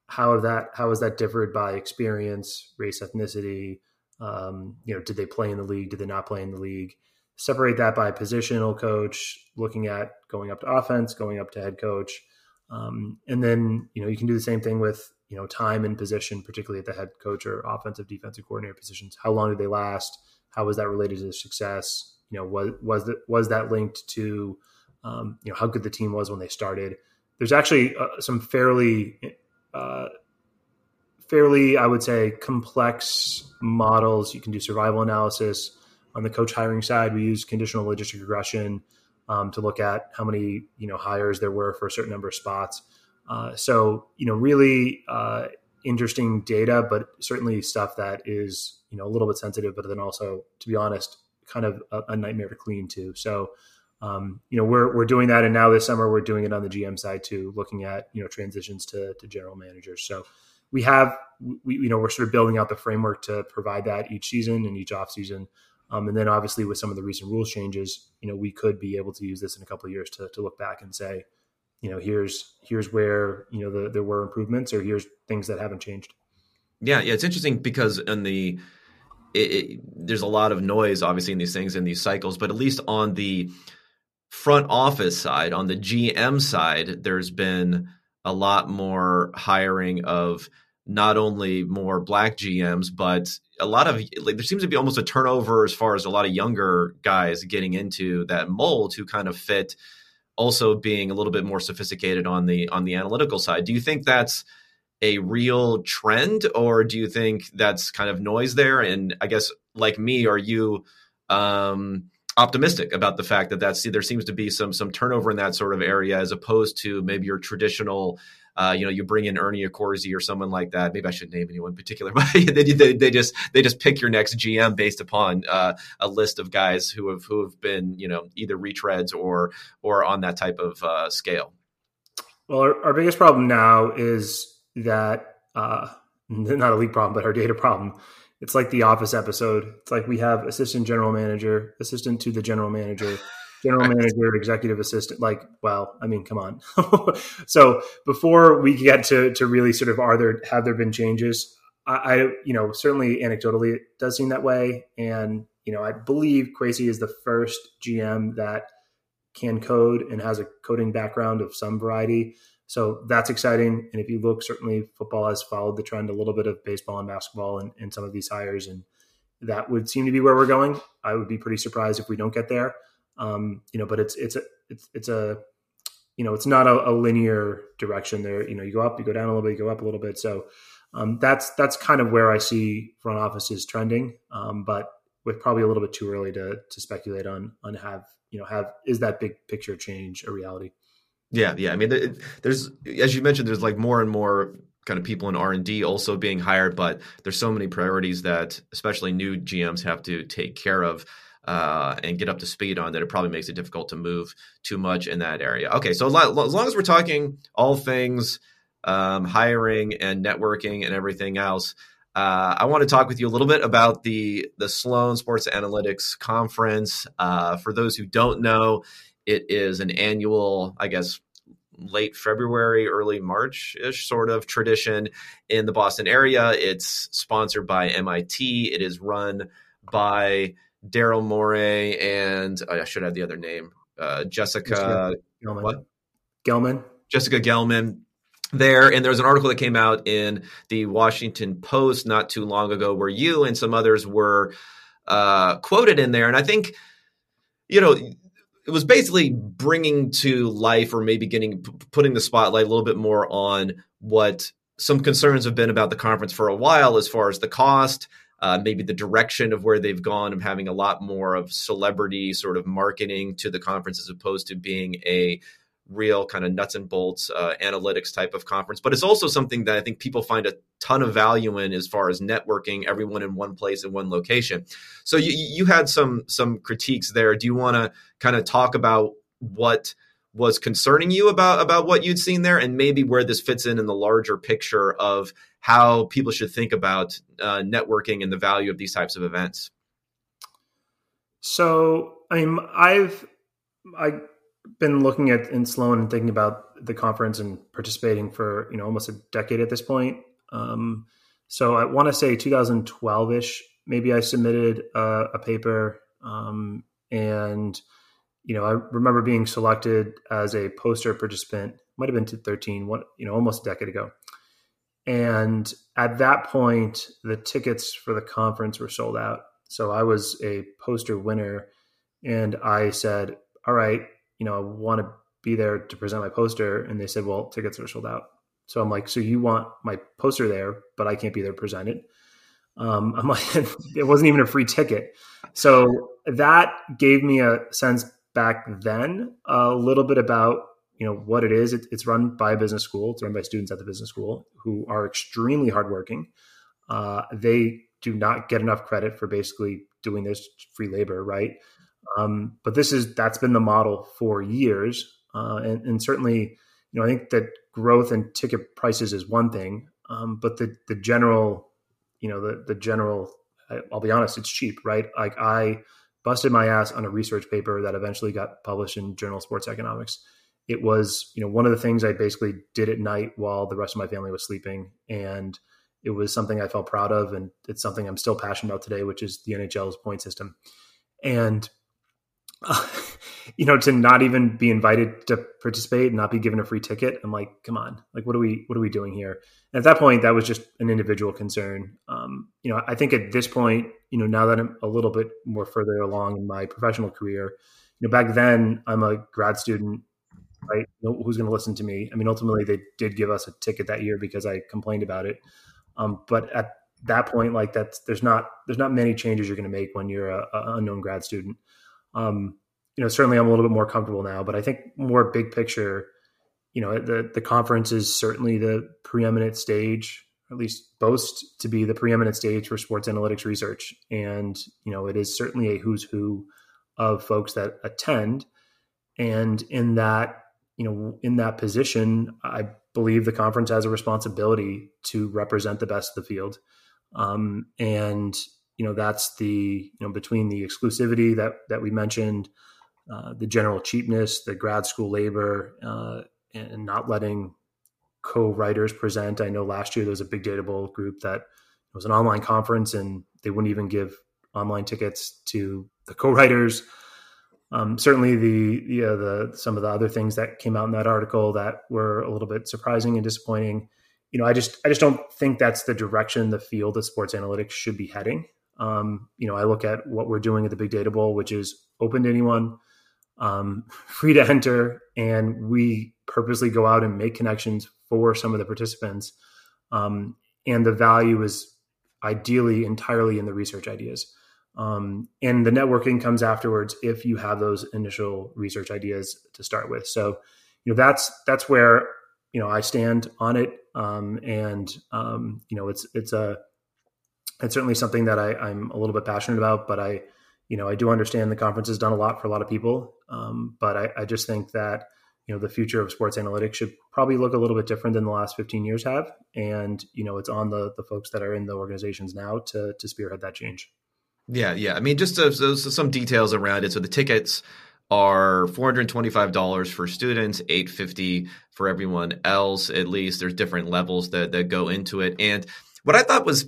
How have that, how has that differed by experience, race, ethnicity? Um, you know, did they play in the league? Did they not play in the league? Separate that by positional coach, looking at going up to offense, going up to head coach. Um, and then, you know, you can do the same thing with, you know, time and position, particularly at the head coach or offensive defensive coordinator positions. How long did they last? How was that related to the success? You know, was was that, was that linked to, um, you know, how good the team was when they started? There's actually uh, some fairly, uh, fairly, I would say, complex models. You can do survival analysis. On the coach hiring side, we use conditional logistic regression um, to look at how many, you know, hires there were for a certain number of spots. Uh, so, you know, really uh, interesting data, but certainly stuff that is, you know, a little bit sensitive, but then also, to be honest, kind of a, a nightmare to clean too. So, um, you know, we're, we're doing that. And now this summer we're doing it on the G M side too, looking at, you know, transitions to, to general managers. So we have, we, you know, we're sort of building out the framework to provide that each season and each off season. Um, and then obviously with some of the recent rules changes, you know, we could be able to use this in a couple of years to, to look back and say, you know, here's, here's where, you know, the, there were improvements, or here's things that haven't changed. Yeah. Yeah. It's interesting because in the, it, it, there's a lot of noise obviously in these things, in these cycles, but at least on the front office side, on the G M side, there's been a lot more hiring of not only more black G Ms, but a lot of, like, there seems to be almost a turnover as far as a lot of younger guys getting into that mold who kind of fit, also being a little bit more sophisticated on the, on the analytical side. Do you think that's a real trend, or do you think that's kind of noise there? And I guess, like me, are you um, optimistic about the fact that that's, there seems to be some, some turnover in that sort of area, as opposed to maybe your traditional, Uh, you know, you bring in Ernie Accorsi or someone like that. Maybe I should name anyone in particular, but they, they, they just they just pick your next G M based upon uh, a list of guys who have who have been, you know, either retreads or or on that type of uh, scale. Well, our, our biggest problem now is that uh, not a league problem, but our data problem. It's like the Office episode. It's like we have assistant general manager, assistant to the general manager. General manager, executive assistant, like, wow. I mean, come on. So before we get to to really sort of are there have there been changes? I, I you know, certainly anecdotally it does seem that way. And, you know, I believe Crazy is the first G M that can code and has a coding background of some variety. So that's exciting. And if you look, certainly football has followed the trend a little bit of baseball and basketball and, and some of these hires, and that would seem to be where we're going. I would be pretty surprised if we don't get there. Um, you know, but it's, it's, a, it's, it's a, you know, it's not a, a linear direction there. You know, you go up, you go down a little bit, you go up a little bit. So, um, that's, that's kind of where I see front offices trending. Um, but with probably a little bit too early to, to speculate on, on have, you know, have, is that big picture change a reality? Yeah. Yeah. I mean, there's, as you mentioned, there's like more and more kind of people in R and D also being hired, but there's so many priorities that especially new G Ms have to take care of. Uh, and get up to speed on that, it probably makes it difficult to move too much in that area. Okay, so a lot, as long as we're talking all things um, hiring and networking and everything else, uh, I want to talk with you a little bit about the the Sloan Sports Analytics Conference. Uh, for those who don't know, it is an annual, I guess, late February, early March-ish sort of tradition in the Boston area. It's sponsored by M I T. It is run by Daryl Morey and oh, I should have the other name, uh, Jessica Gelman. What? Gelman. Jessica Gelman there. And there was an article that came out in the Washington Post not too long ago where you and some others were uh, quoted in there. And I think, you know, it was basically bringing to life or maybe getting putting the spotlight a little bit more on what some concerns have been about the conference for a while as far as the cost. Uh, maybe the direction of where they've gone of having a lot more of celebrity sort of marketing to the conference as opposed to being a real kind of nuts and bolts uh, analytics type of conference. But it's also something that I think people find a ton of value in as far as networking, everyone in one place in one location. So you, you had some some critiques there. Do you want to kind of talk about what was concerning you about, about what you'd seen there and maybe where this fits in in the larger picture of how people should think about uh, networking and the value of these types of events? So, I mean, I've, I've been looking at in Sloan and thinking about the conference and participating for, you know, almost a decade at this point. Um, so I want to say twenty twelve-ish, maybe I submitted a, a paper um, and you know, I remember being selected as a poster participant, might have been to thirteen, what, you know, almost a decade ago. And at that point, the tickets for the conference were sold out. So I was a poster winner. And I said, all right, you know, I want to be there to present my poster. And they said, well, tickets are sold out. So I'm like, so you want my poster there, but I can't be there to present it. Um, I'm like, it wasn't even a free ticket. So that gave me a sense back then a little bit about, you know, what it is. It, it's run by a business school. It's run by students at the business school who are extremely hardworking. Uh, they do not get enough credit for basically doing this free labor, right? Um, but this is that's been the model for years, uh, and, and certainly, you know, I think that growth in ticket prices is one thing, um, but the the general, you know, the the general, I'll be honest, it's cheap, right? Like I busted my ass on a research paper that eventually got published in Journal of Sports Economics. It was, you know, one of the things I basically did at night while the rest of my family was sleeping, and it was something I felt proud of, and it's something I'm still passionate about today, which is the N H L's point system. And uh, you know, to not even be invited to participate, not be given a free ticket, I'm like, come on, like what are we what are we doing here? And at that point, that was just an individual concern. Um, you know, I think at this point, you know, now that I'm a little bit more further along in my professional career, you know, back then I'm a grad student. Right? Who's going to listen to me? I mean, ultimately, they did give us a ticket that year because I complained about it. Um, but at that point, like that's there's not there's not many changes you're going to make when you're a, a unknown grad student. Um, you know, certainly I'm a little bit more comfortable now, but I think more big picture, you know, the the conference is certainly the preeminent stage, or at least boasts to be the preeminent stage for sports analytics research, and you know, it is certainly a who's who of folks that attend, and in that. You know, in that position, I believe the conference has a responsibility to represent the best of the field. Um, and, you know, that's the, you know, between the exclusivity that that we mentioned, uh, the general cheapness, the grad school labor, uh, and not letting co-writers present. I know last year there was a big data bowl group that was an online conference and they wouldn't even give online tickets to the co-writers. Um, certainly, the you know, the some of the other things that came out in that article that were a little bit surprising and disappointing. You know, I just I just don't think that's the direction the field of sports analytics should be heading. Um, you know, I look at what we're doing at the Big Data Bowl, which is open to anyone, um, free to enter, and we purposely go out and make connections for some of the participants. Um, and the value is ideally entirely in the research ideas. Um, and the networking comes afterwards if you have those initial research ideas to start with. So, you know, that's, that's where, you know, I stand on it. Um, and, um, you know, it's, it's a, it's certainly something that I, I'm a little bit passionate about, but I, you know, I do understand the conference has done a lot for a lot of people. Um, but I, I just think that, you know, the future of sports analytics should probably look a little bit different than the last fifteen years have. And, you know, it's on the, the folks that are in the organizations now to, to spearhead that change. Yeah, yeah. I mean, just uh, so, so some details around it. So the tickets are four hundred twenty-five dollars for students, eight hundred fifty dollars for everyone else, at least. There's different levels that, that go into it. And what I thought was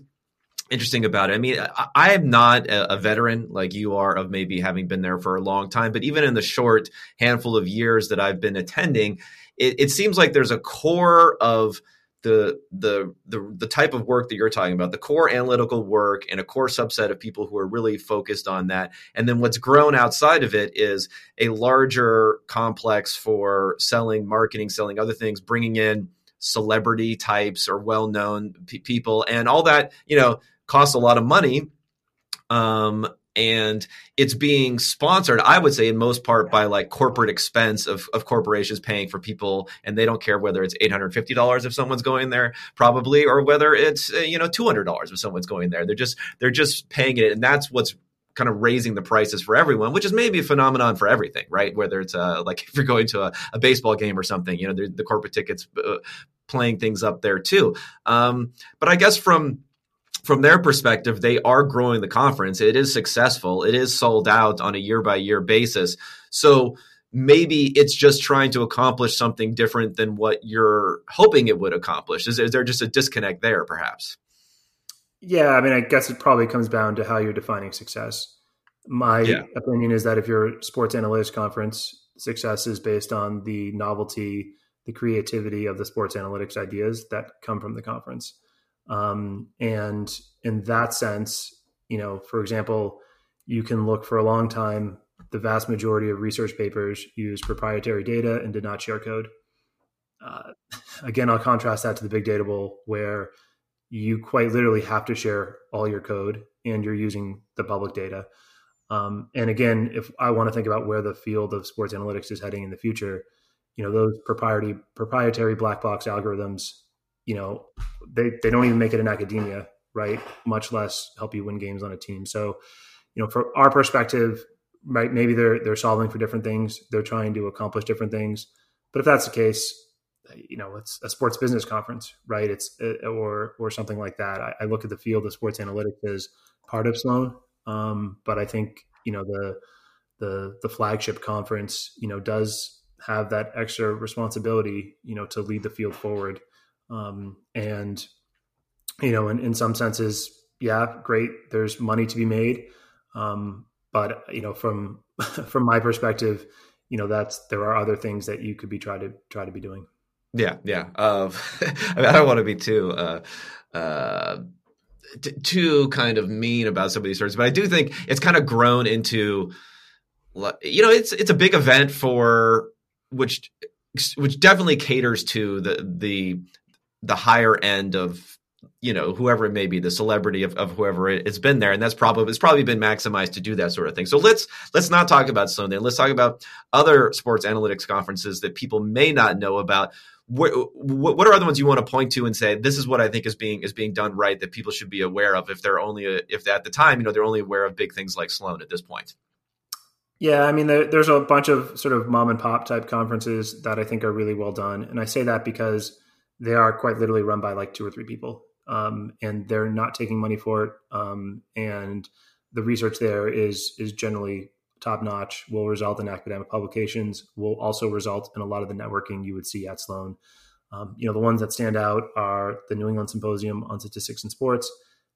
interesting about it, I mean, I, I am not a, a veteran like you are of maybe having been there for a long time, but even in the short handful of years that I've been attending, it, it seems like there's a core of The, the the the type of work that you're talking about, the core analytical work and a core subset of people who are really focused on that. And then what's grown outside of it is a larger complex for selling, marketing, selling other things, bringing in celebrity types or well-known pe- people. And all that, you know, costs a lot of money. Um And it's being sponsored, I would say, in most part by like corporate expense of, of corporations paying for people. And they don't care whether it's eight hundred fifty dollars if someone's going there, probably, or whether it's, you know, two hundred dollars if someone's going there. They're just they're just paying it. And that's what's kind of raising the prices for everyone, which is maybe a phenomenon for everything, right? Whether it's uh, like if you're going to a, a baseball game or something, you know, the, the corporate tickets uh, playing things up there, too. Um, but I guess from From their perspective, they are growing the conference. It is successful. It is sold out on a year-by-year basis. So maybe it's just trying to accomplish something different than what you're hoping it would accomplish. Is, is there just a disconnect there, perhaps? Yeah, I mean, I guess it probably comes down to how you're defining success. My yeah. opinion is that if you're a sports analytics conference, success is based on the novelty, the creativity of the sports analytics ideas that come from the conference. Um, and in that sense, you know, for example, you can look for a long time, the vast majority of research papers use proprietary data and did not share code. Uh, again, I'll contrast that to the Big Data Bowl where you quite literally have to share all your code and you're using the public data. Um, and again, if I want to think about where the field of sports analytics is heading in the future, you know, those proprietary, proprietary black box algorithms, you know, they, they don't even make it in academia. right? Much less help you win games on a team. So, you know, from our perspective, right, maybe they're they're solving for different things. They're trying to accomplish different things. But if that's the case, you know, it's a sports business conference, right? It's or or something like that. I, I look at the field of sports analytics as part of Sloan, um, but I think you know the the the flagship conference, you know, does have that extra responsibility, you know, to lead the field forward, um, and you know, in, in some senses, yeah, great. There's money to be made, um, but you know, from from my perspective, you know, that's there are other things that you could be try to try to be doing. Yeah, yeah. Uh, I mean, I don't want to be too uh, uh, t- too kind of mean about some of these stories, but I do think it's kind of grown into, you know, it's it's a big event for which which definitely caters to the the the higher end of, you know, whoever it may be, the celebrity of, of whoever it, it's been there, and that's probably it's probably been maximized to do that sort of thing. So let's let's not talk about Sloan then. Let's talk about other sports analytics conferences that people may not know about. What, what are other ones you want to point to and say this is what I think is being is being done right that people should be aware of if they're only a, if at the time, you know, they're only aware of big things like Sloan at this point? Yeah, I mean, there, there's a bunch of sort of mom and pop type conferences that I think are really well done, and I say that because they are quite literally run by like two or three people, um, and they're not taking money for it. Um, and the research there is is generally top notch. Will result in academic publications. Will also result in a lot of the networking you would see at Sloan. Um, you know, the ones that stand out are the New England Symposium on Statistics and Sports.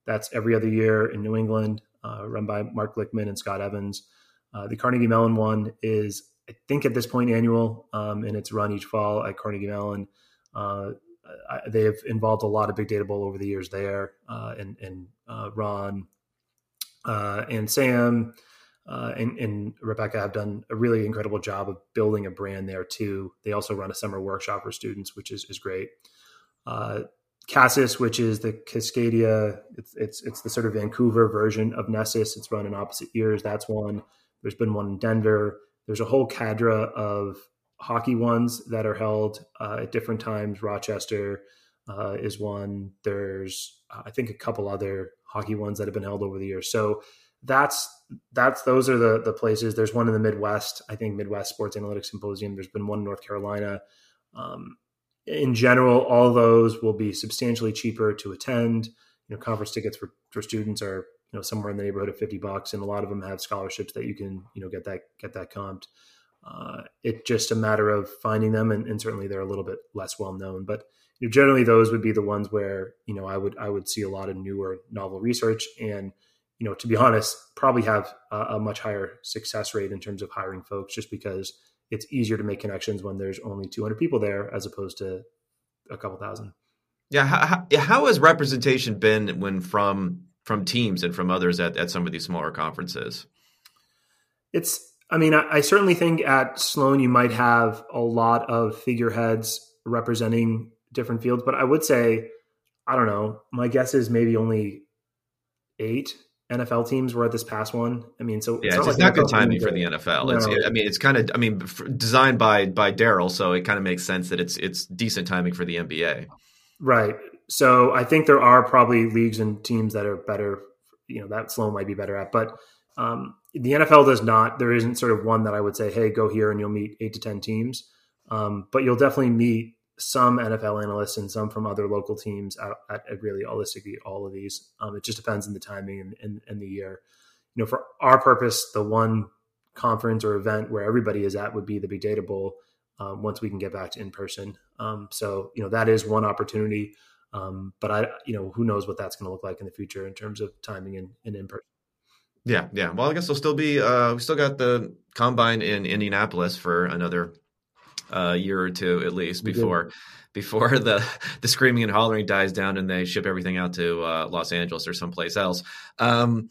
That's every other year in New England, uh, run by Mark Lichtman and Scott Evans. Uh, the Carnegie Mellon one is, I think at this point, annual, um, and it's run each fall at Carnegie Mellon. Uh, I, they have involved a lot of Big Data Bowl over the years there, uh, and, and uh, Ron uh, and Sam uh, and, and Rebecca have done a really incredible job of building a brand there too. They also run a summer workshop for students, which is, is great. Uh, Cassis, which is the Cascadia, it's, it's, it's the sort of Vancouver version of Nessus. It's run in opposite years. That's one. There's been one in Denver. There's a whole cadre of hockey ones that are held uh, at different times. Rochester uh, is one. There's, I think, a couple other hockey ones that have been held over the years. So that's that's those are the the places. There's one in the Midwest. I think Midwest Sports Analytics Symposium. There's been one in North Carolina. Um, in general, all those will be substantially cheaper to attend. You know, conference tickets for, for students are, you know, somewhere in the neighborhood of fifty bucks. And a lot of them have scholarships that you can, you know, get that, get that comped. Uh, it's just a matter of finding them. And, and certainly they're a little bit less well-known, but you know, generally those would be the ones where, you know, I would, I would see a lot of newer novel research and, you know, to be honest, probably have a, a much higher success rate in terms of hiring folks, just because it's easier to make connections when there's only two hundred people there, as opposed to a couple thousand. Yeah. How, how, how has representation been when from, from teams and from others at, at some of these smaller conferences? It's, I mean, I, I certainly think at Sloan, you might have a lot of figureheads representing different fields, but I would say, I don't know, my guess is maybe only eight N F L teams were at this past one. I mean, so yeah, it's, it's, it's not good timing for the N F L. It's, I mean, it's kind of, I mean, designed by, by Daryl. So it kind of makes sense that it's, it's decent timing for the N B A. Right. So I think there are probably leagues and teams that are better, you know, that Sloan might be better at, but um, the N F L does not, there isn't sort of one that I would say, hey, go here and you'll meet eight to ten teams. Um, but you'll definitely meet some N F L analysts and some from other local teams at, at, at really holistically all of these. Um, it just depends on the timing and, and, and the year. You know, for our purpose, the one conference or event where everybody is at would be the Big Data Bowl, uh, once we can get back to in-person. Um, so, you know, that is one opportunity. Um, but I, you know, who knows what that's going to look like in the future in terms of timing and, and in person. Yeah. Yeah. Well, I guess there'll still be, uh, we still got the combine in Indianapolis for another, uh, year or two, at least before, before the, the screaming and hollering dies down and they ship everything out to, uh, Los Angeles or someplace else. Um,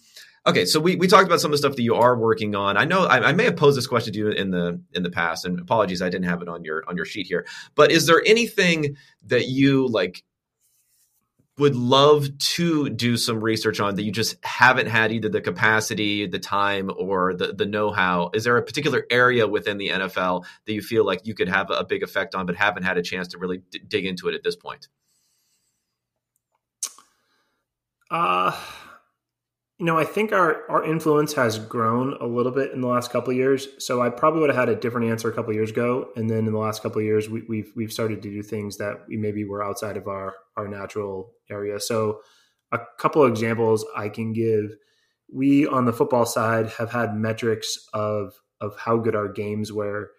Okay, so we, we talked about some of the stuff that you are working on. I know I, I may have posed this question to you in the in the past, and apologies I didn't have it on your on your sheet here. But is there anything that you like would love to do some research on that you just haven't had either the capacity, the time, or the the know-how? Is there a particular area within the N F L that you feel like you could have a big effect on, but haven't had a chance to really d- dig into it at this point? Uh, you know, I think our, our influence has grown a little bit in the last couple of years. So I probably would have had a different answer a couple of years ago. And then in the last couple of years, we, we've, we've started to do things that we maybe were outside of our, our natural area. So a couple of examples I can give. We on the football side have had metrics of, of how good our games were,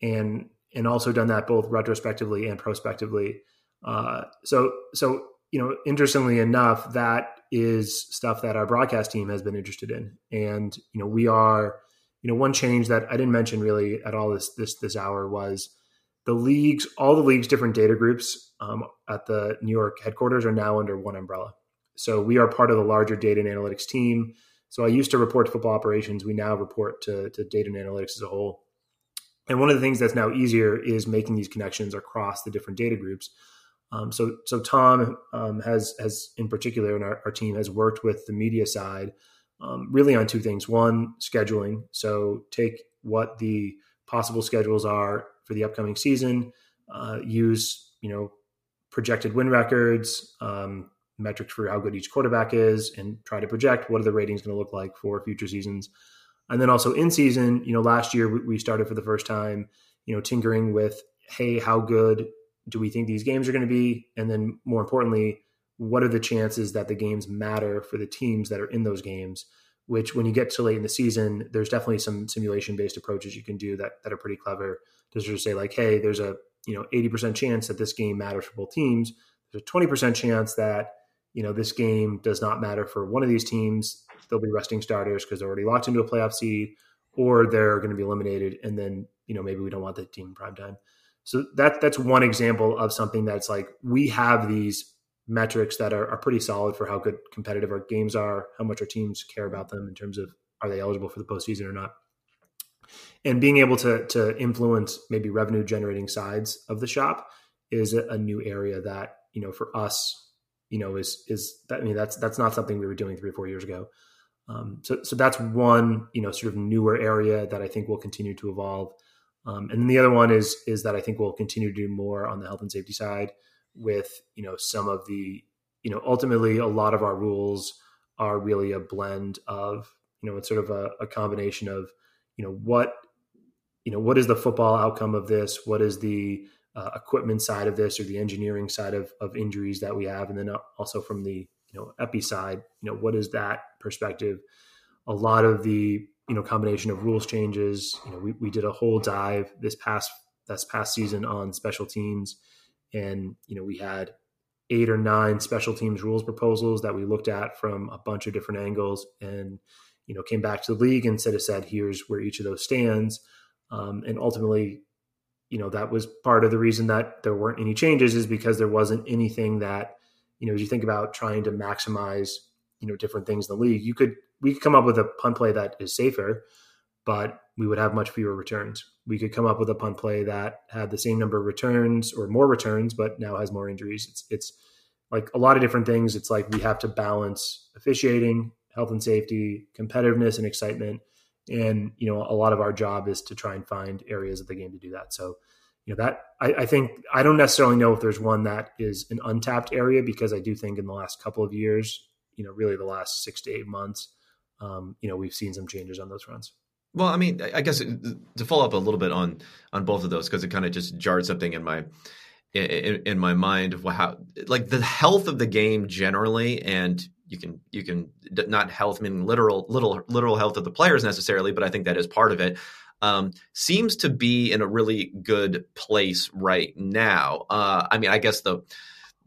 and, and also done that both retrospectively and prospectively. Uh, so, so, you know, interestingly enough, that is stuff that our broadcast team has been interested in. And, you know, we are, you know, one change that I didn't mention really at all this, this, this hour was the leagues, all the leagues, different data groups um, at the New York headquarters are now under one umbrella. So we are part of the larger data and analytics team. So I used to report to football operations. We now report to, to data and analytics as a whole. And one of the things that's now easier is making these connections across the different data groups. Um, so, so Tom um, has, has in particular, and our, our team has worked with the media side um, really on two things. One, scheduling. So take what the possible schedules are for the upcoming season, uh, use, you know, projected win records, um, metrics for how good each quarterback is, and try to project what are the ratings going to look like for future seasons. And then also in season, you know, last year we started for the first time, you know, tinkering with, hey, how good do we think these games are going to be? And then more importantly, what are the chances that the games matter for the teams that are in those games, which when you get to late in the season, there's definitely some simulation based approaches you can do that, that are pretty clever to sort of say like, hey, there's a, you know, eighty percent chance that this game matters for both teams. There's a twenty percent chance that, you know, this game does not matter for one of these teams. They'll be resting starters because they're already locked into a playoff seed, or they're going to be eliminated. And then, you know, maybe we don't want that team in prime time. So that that's one example of something that's like, we have these metrics that are, are pretty solid for how good competitive our games are, how much our teams care about them in terms of, are they eligible for the postseason or not? And being able to, to influence maybe revenue generating sides of the shop is a, a new area that, you know, for us, you know, is, is that, I mean, that's, that's not something we were doing three or four years ago. Um, so, so that's one, you know, sort of newer area that I think will continue to evolve. Um, and then the other one is, is that I think we'll continue to do more on the health and safety side with, you know, some of the, you know, ultimately a lot of our rules are really a blend of, you know, it's sort of a, a combination of, you know, what, you know, what is the football outcome of this? What is the Uh, equipment side of this, or the engineering side of, of injuries that we have. And then also from the, you know, epi side, you know, what is that perspective? A lot of the, you know, combination of rules changes, you know, we, we did a whole dive this past, this past season on special teams. And, you know, we had eight or nine special teams rules proposals that we looked at from a bunch of different angles and, you know, came back to the league and said, said, here's where each of those stands. Um, and ultimately, you know, that was part of the reason that there weren't any changes, is because there wasn't anything that, you know, as you think about trying to maximize, you know, different things in the league, you could, we could come up with a punt play that is safer, but we would have much fewer returns. We could come up with a punt play that had the same number of returns or more returns, but now has more injuries. It's, it's like a lot of different things. It's like, we have to balance officiating, health and safety, competitiveness and excitement. And, you know, a lot of our job is to try and find areas of the game to do that. So, you know, that I, I think I don't necessarily know if there's one that is an untapped area, because I do think in the last couple of years, you know, really the last six to eight months, um, you know, we've seen some changes on those fronts. Well, I mean, I guess to follow up a little bit on on both of those, because it kind of just jarred something in my in, in my mind of how, like, the health of the game generally, and You can you can not health meaning literal little literal health of the players necessarily, but I think that is part of it. Um, seems to be in a really good place right now. Uh, I mean, I guess the,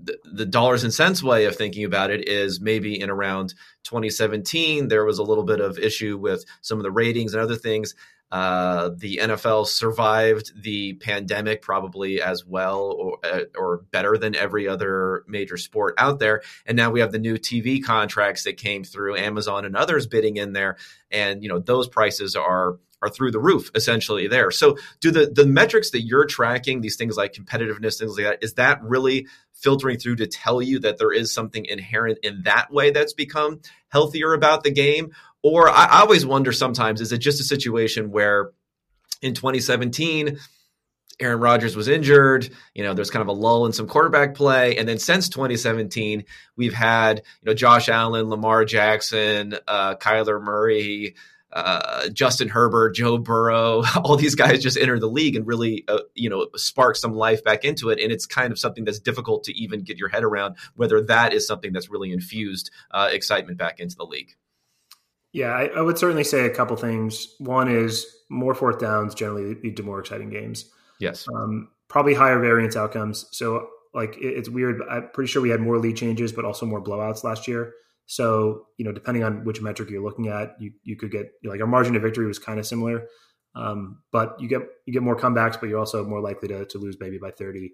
the the dollars and cents way of thinking about it is maybe in around twenty seventeen there was a little bit of issue with some of the ratings and other things. Uh, the N F L survived the pandemic probably as well or, or better than every other major sport out there. And now we have the new T V contracts that came through, Amazon and others bidding in there. And, you know, those prices are are through the roof essentially there. So do the, the metrics that you're tracking, these things like competitiveness, things like that, is that really filtering through to tell you that there is something inherent in that way that's become healthier about the game? Or I always wonder sometimes, is it just a situation where in twenty seventeen Aaron Rodgers was injured. You know, there's kind of a lull in some quarterback play. And then since twenty seventeen, we've had, you know, Josh Allen, Lamar Jackson, uh, Kyler Murray, uh, Justin Herbert, Joe Burrow, all these guys just enter the league and really, uh, you know, spark some life back into it. And it's kind of something that's difficult to even get your head around, whether that is something that's really infused uh, excitement back into the league. Yeah, I, I would certainly say a couple things. One is more fourth downs generally lead to more exciting games. Yes. Um, probably higher variance outcomes. So like it, it's weird, but I'm pretty sure we had more lead changes, but also more blowouts last year. So, you know, depending on which metric you're looking at, you, you could get, you know, like our margin of victory was kind of similar. Um, but you get, you get more comebacks, but you're also more likely to, to lose maybe by thirty.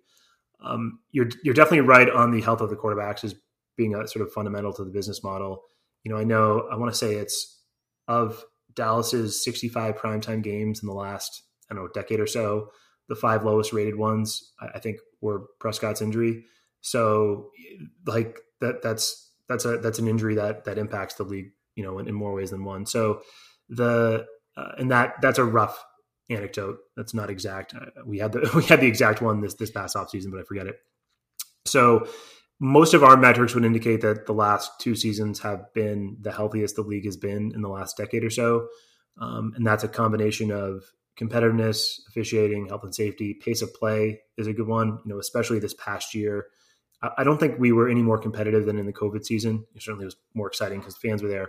Um, you're, you're definitely right on the health of the quarterbacks as being a sort of fundamental to the business model. You know, I know, I want to say it's of Dallas's sixty-five primetime games in the last, I don't know, decade or so, the five lowest rated ones, I think, were Prescott's injury. So like that, that's, that's a, that's an injury that, that impacts the league, you know, in, in more ways than one. So the, uh, and that, that's a rough anecdote. That's not exact. We had the, we had the exact one this, this past off season, but I forget it. So most of our metrics would indicate that the last two seasons have been the healthiest the league has been in the last decade or so. Um, and that's a combination of competitiveness, officiating, health and safety. Pace of play is a good one, you know, especially this past year. I don't think we were any more competitive than in the COVID season. It certainly was more exciting because fans were there.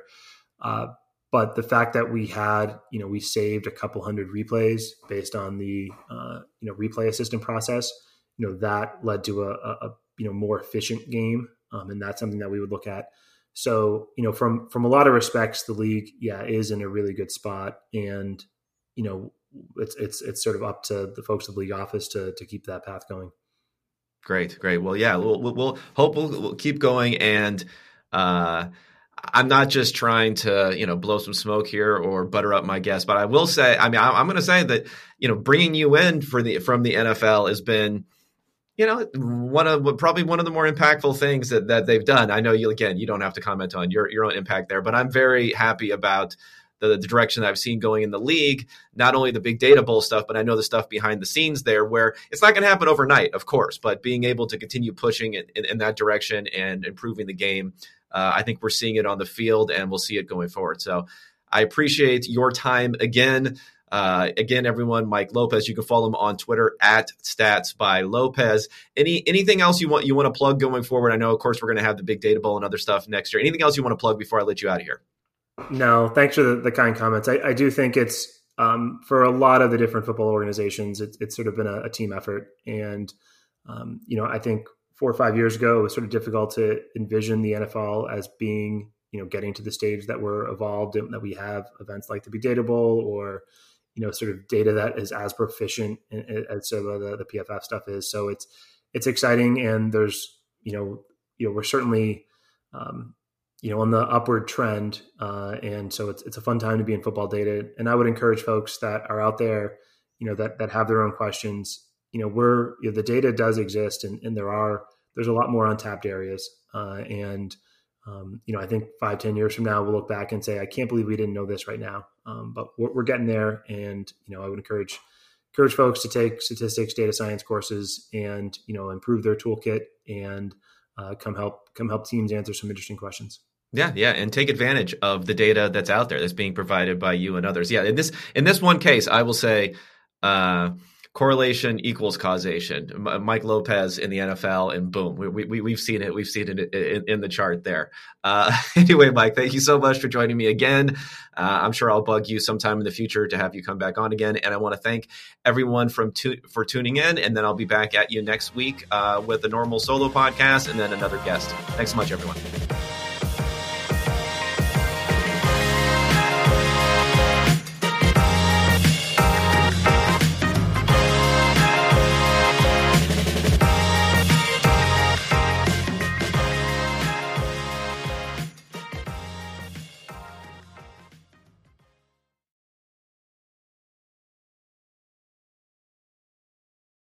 Uh, but the fact that we had, you know, we saved a couple hundred replays based on the, uh, you know, replay assistant process, you know, that led to a, a you know, more efficient game. Um, and that's something that we would look at. So, you know, from, from a lot of respects, the league, yeah, is in a really good spot. And, you know, it's it's it's sort of up to the folks of the league office to to keep that path going. Great, great. Well, yeah, we'll, we'll, we'll hope we'll, we'll keep going. And uh, I'm not just trying to, you know, blow some smoke here or butter up my guest, but I will say, I mean, I, I'm going to say that, you know, bringing you in for the from the N F L has been, you know, one of probably one of the more impactful things that, that they've done. I know you again, you don't have to comment on your your own impact there, but I'm very happy about the direction that I've seen going in the league, not only the big data bowl stuff, but I know the stuff behind the scenes there where it's not going to happen overnight, of course, but being able to continue pushing it in, in that direction and improving the game. Uh, I think we're seeing it on the field and we'll see it going forward. So I appreciate your time again. Uh, again, everyone, Mike Lopez, you can follow him on Twitter at Stats by Lopez. Any, anything else you want, you want to plug going forward? I know, of course, we're going to have the big data bowl and other stuff next year. Anything else you want to plug before I let you out of here? No, thanks for the, the kind comments. I, I do think it's um, for a lot of the different football organizations, it, it's sort of been a, a team effort. And, um, you know, I think four or five years ago, it was sort of difficult to envision the N F L as being, you know, getting to the stage that we're evolved in, that we have events like the Big Data Bowl or, you know, sort of data that is as proficient as some of the, the P F F stuff is. So it's it's exciting. And there's, you know, you know, we're certainly, um you know, on the upward trend. Uh, and so it's, it's a fun time to be in football data. And I would encourage folks that are out there, you know, that, that have their own questions, you know, we're, you know, the data does exist and, and there are, there's a lot more untapped areas. Uh, and, um, you know, I think five, ten years from now, we'll look back and say, I can't believe we didn't know this right now. Um, but we're, we're getting there. And, you know, I would encourage, encourage folks to take statistics, data science courses and, you know, improve their toolkit and uh, come help, come help teams answer some interesting questions. Yeah, yeah, and take advantage of the data that's out there that's being provided by you and others. Yeah, in this in this one case, I will say uh, correlation equals causation. M- Mike Lopez in the N F L, and boom, we, we, we've seen it. We've seen it in, in the chart there. Uh, anyway, Mike, thank you so much for joining me again. Uh, I'm sure I'll bug you sometime in the future to have you come back on again. And I want to thank everyone from tu- for tuning in, and then I'll be back at you next week uh, with a normal solo podcast and then another guest. Thanks so much, everyone.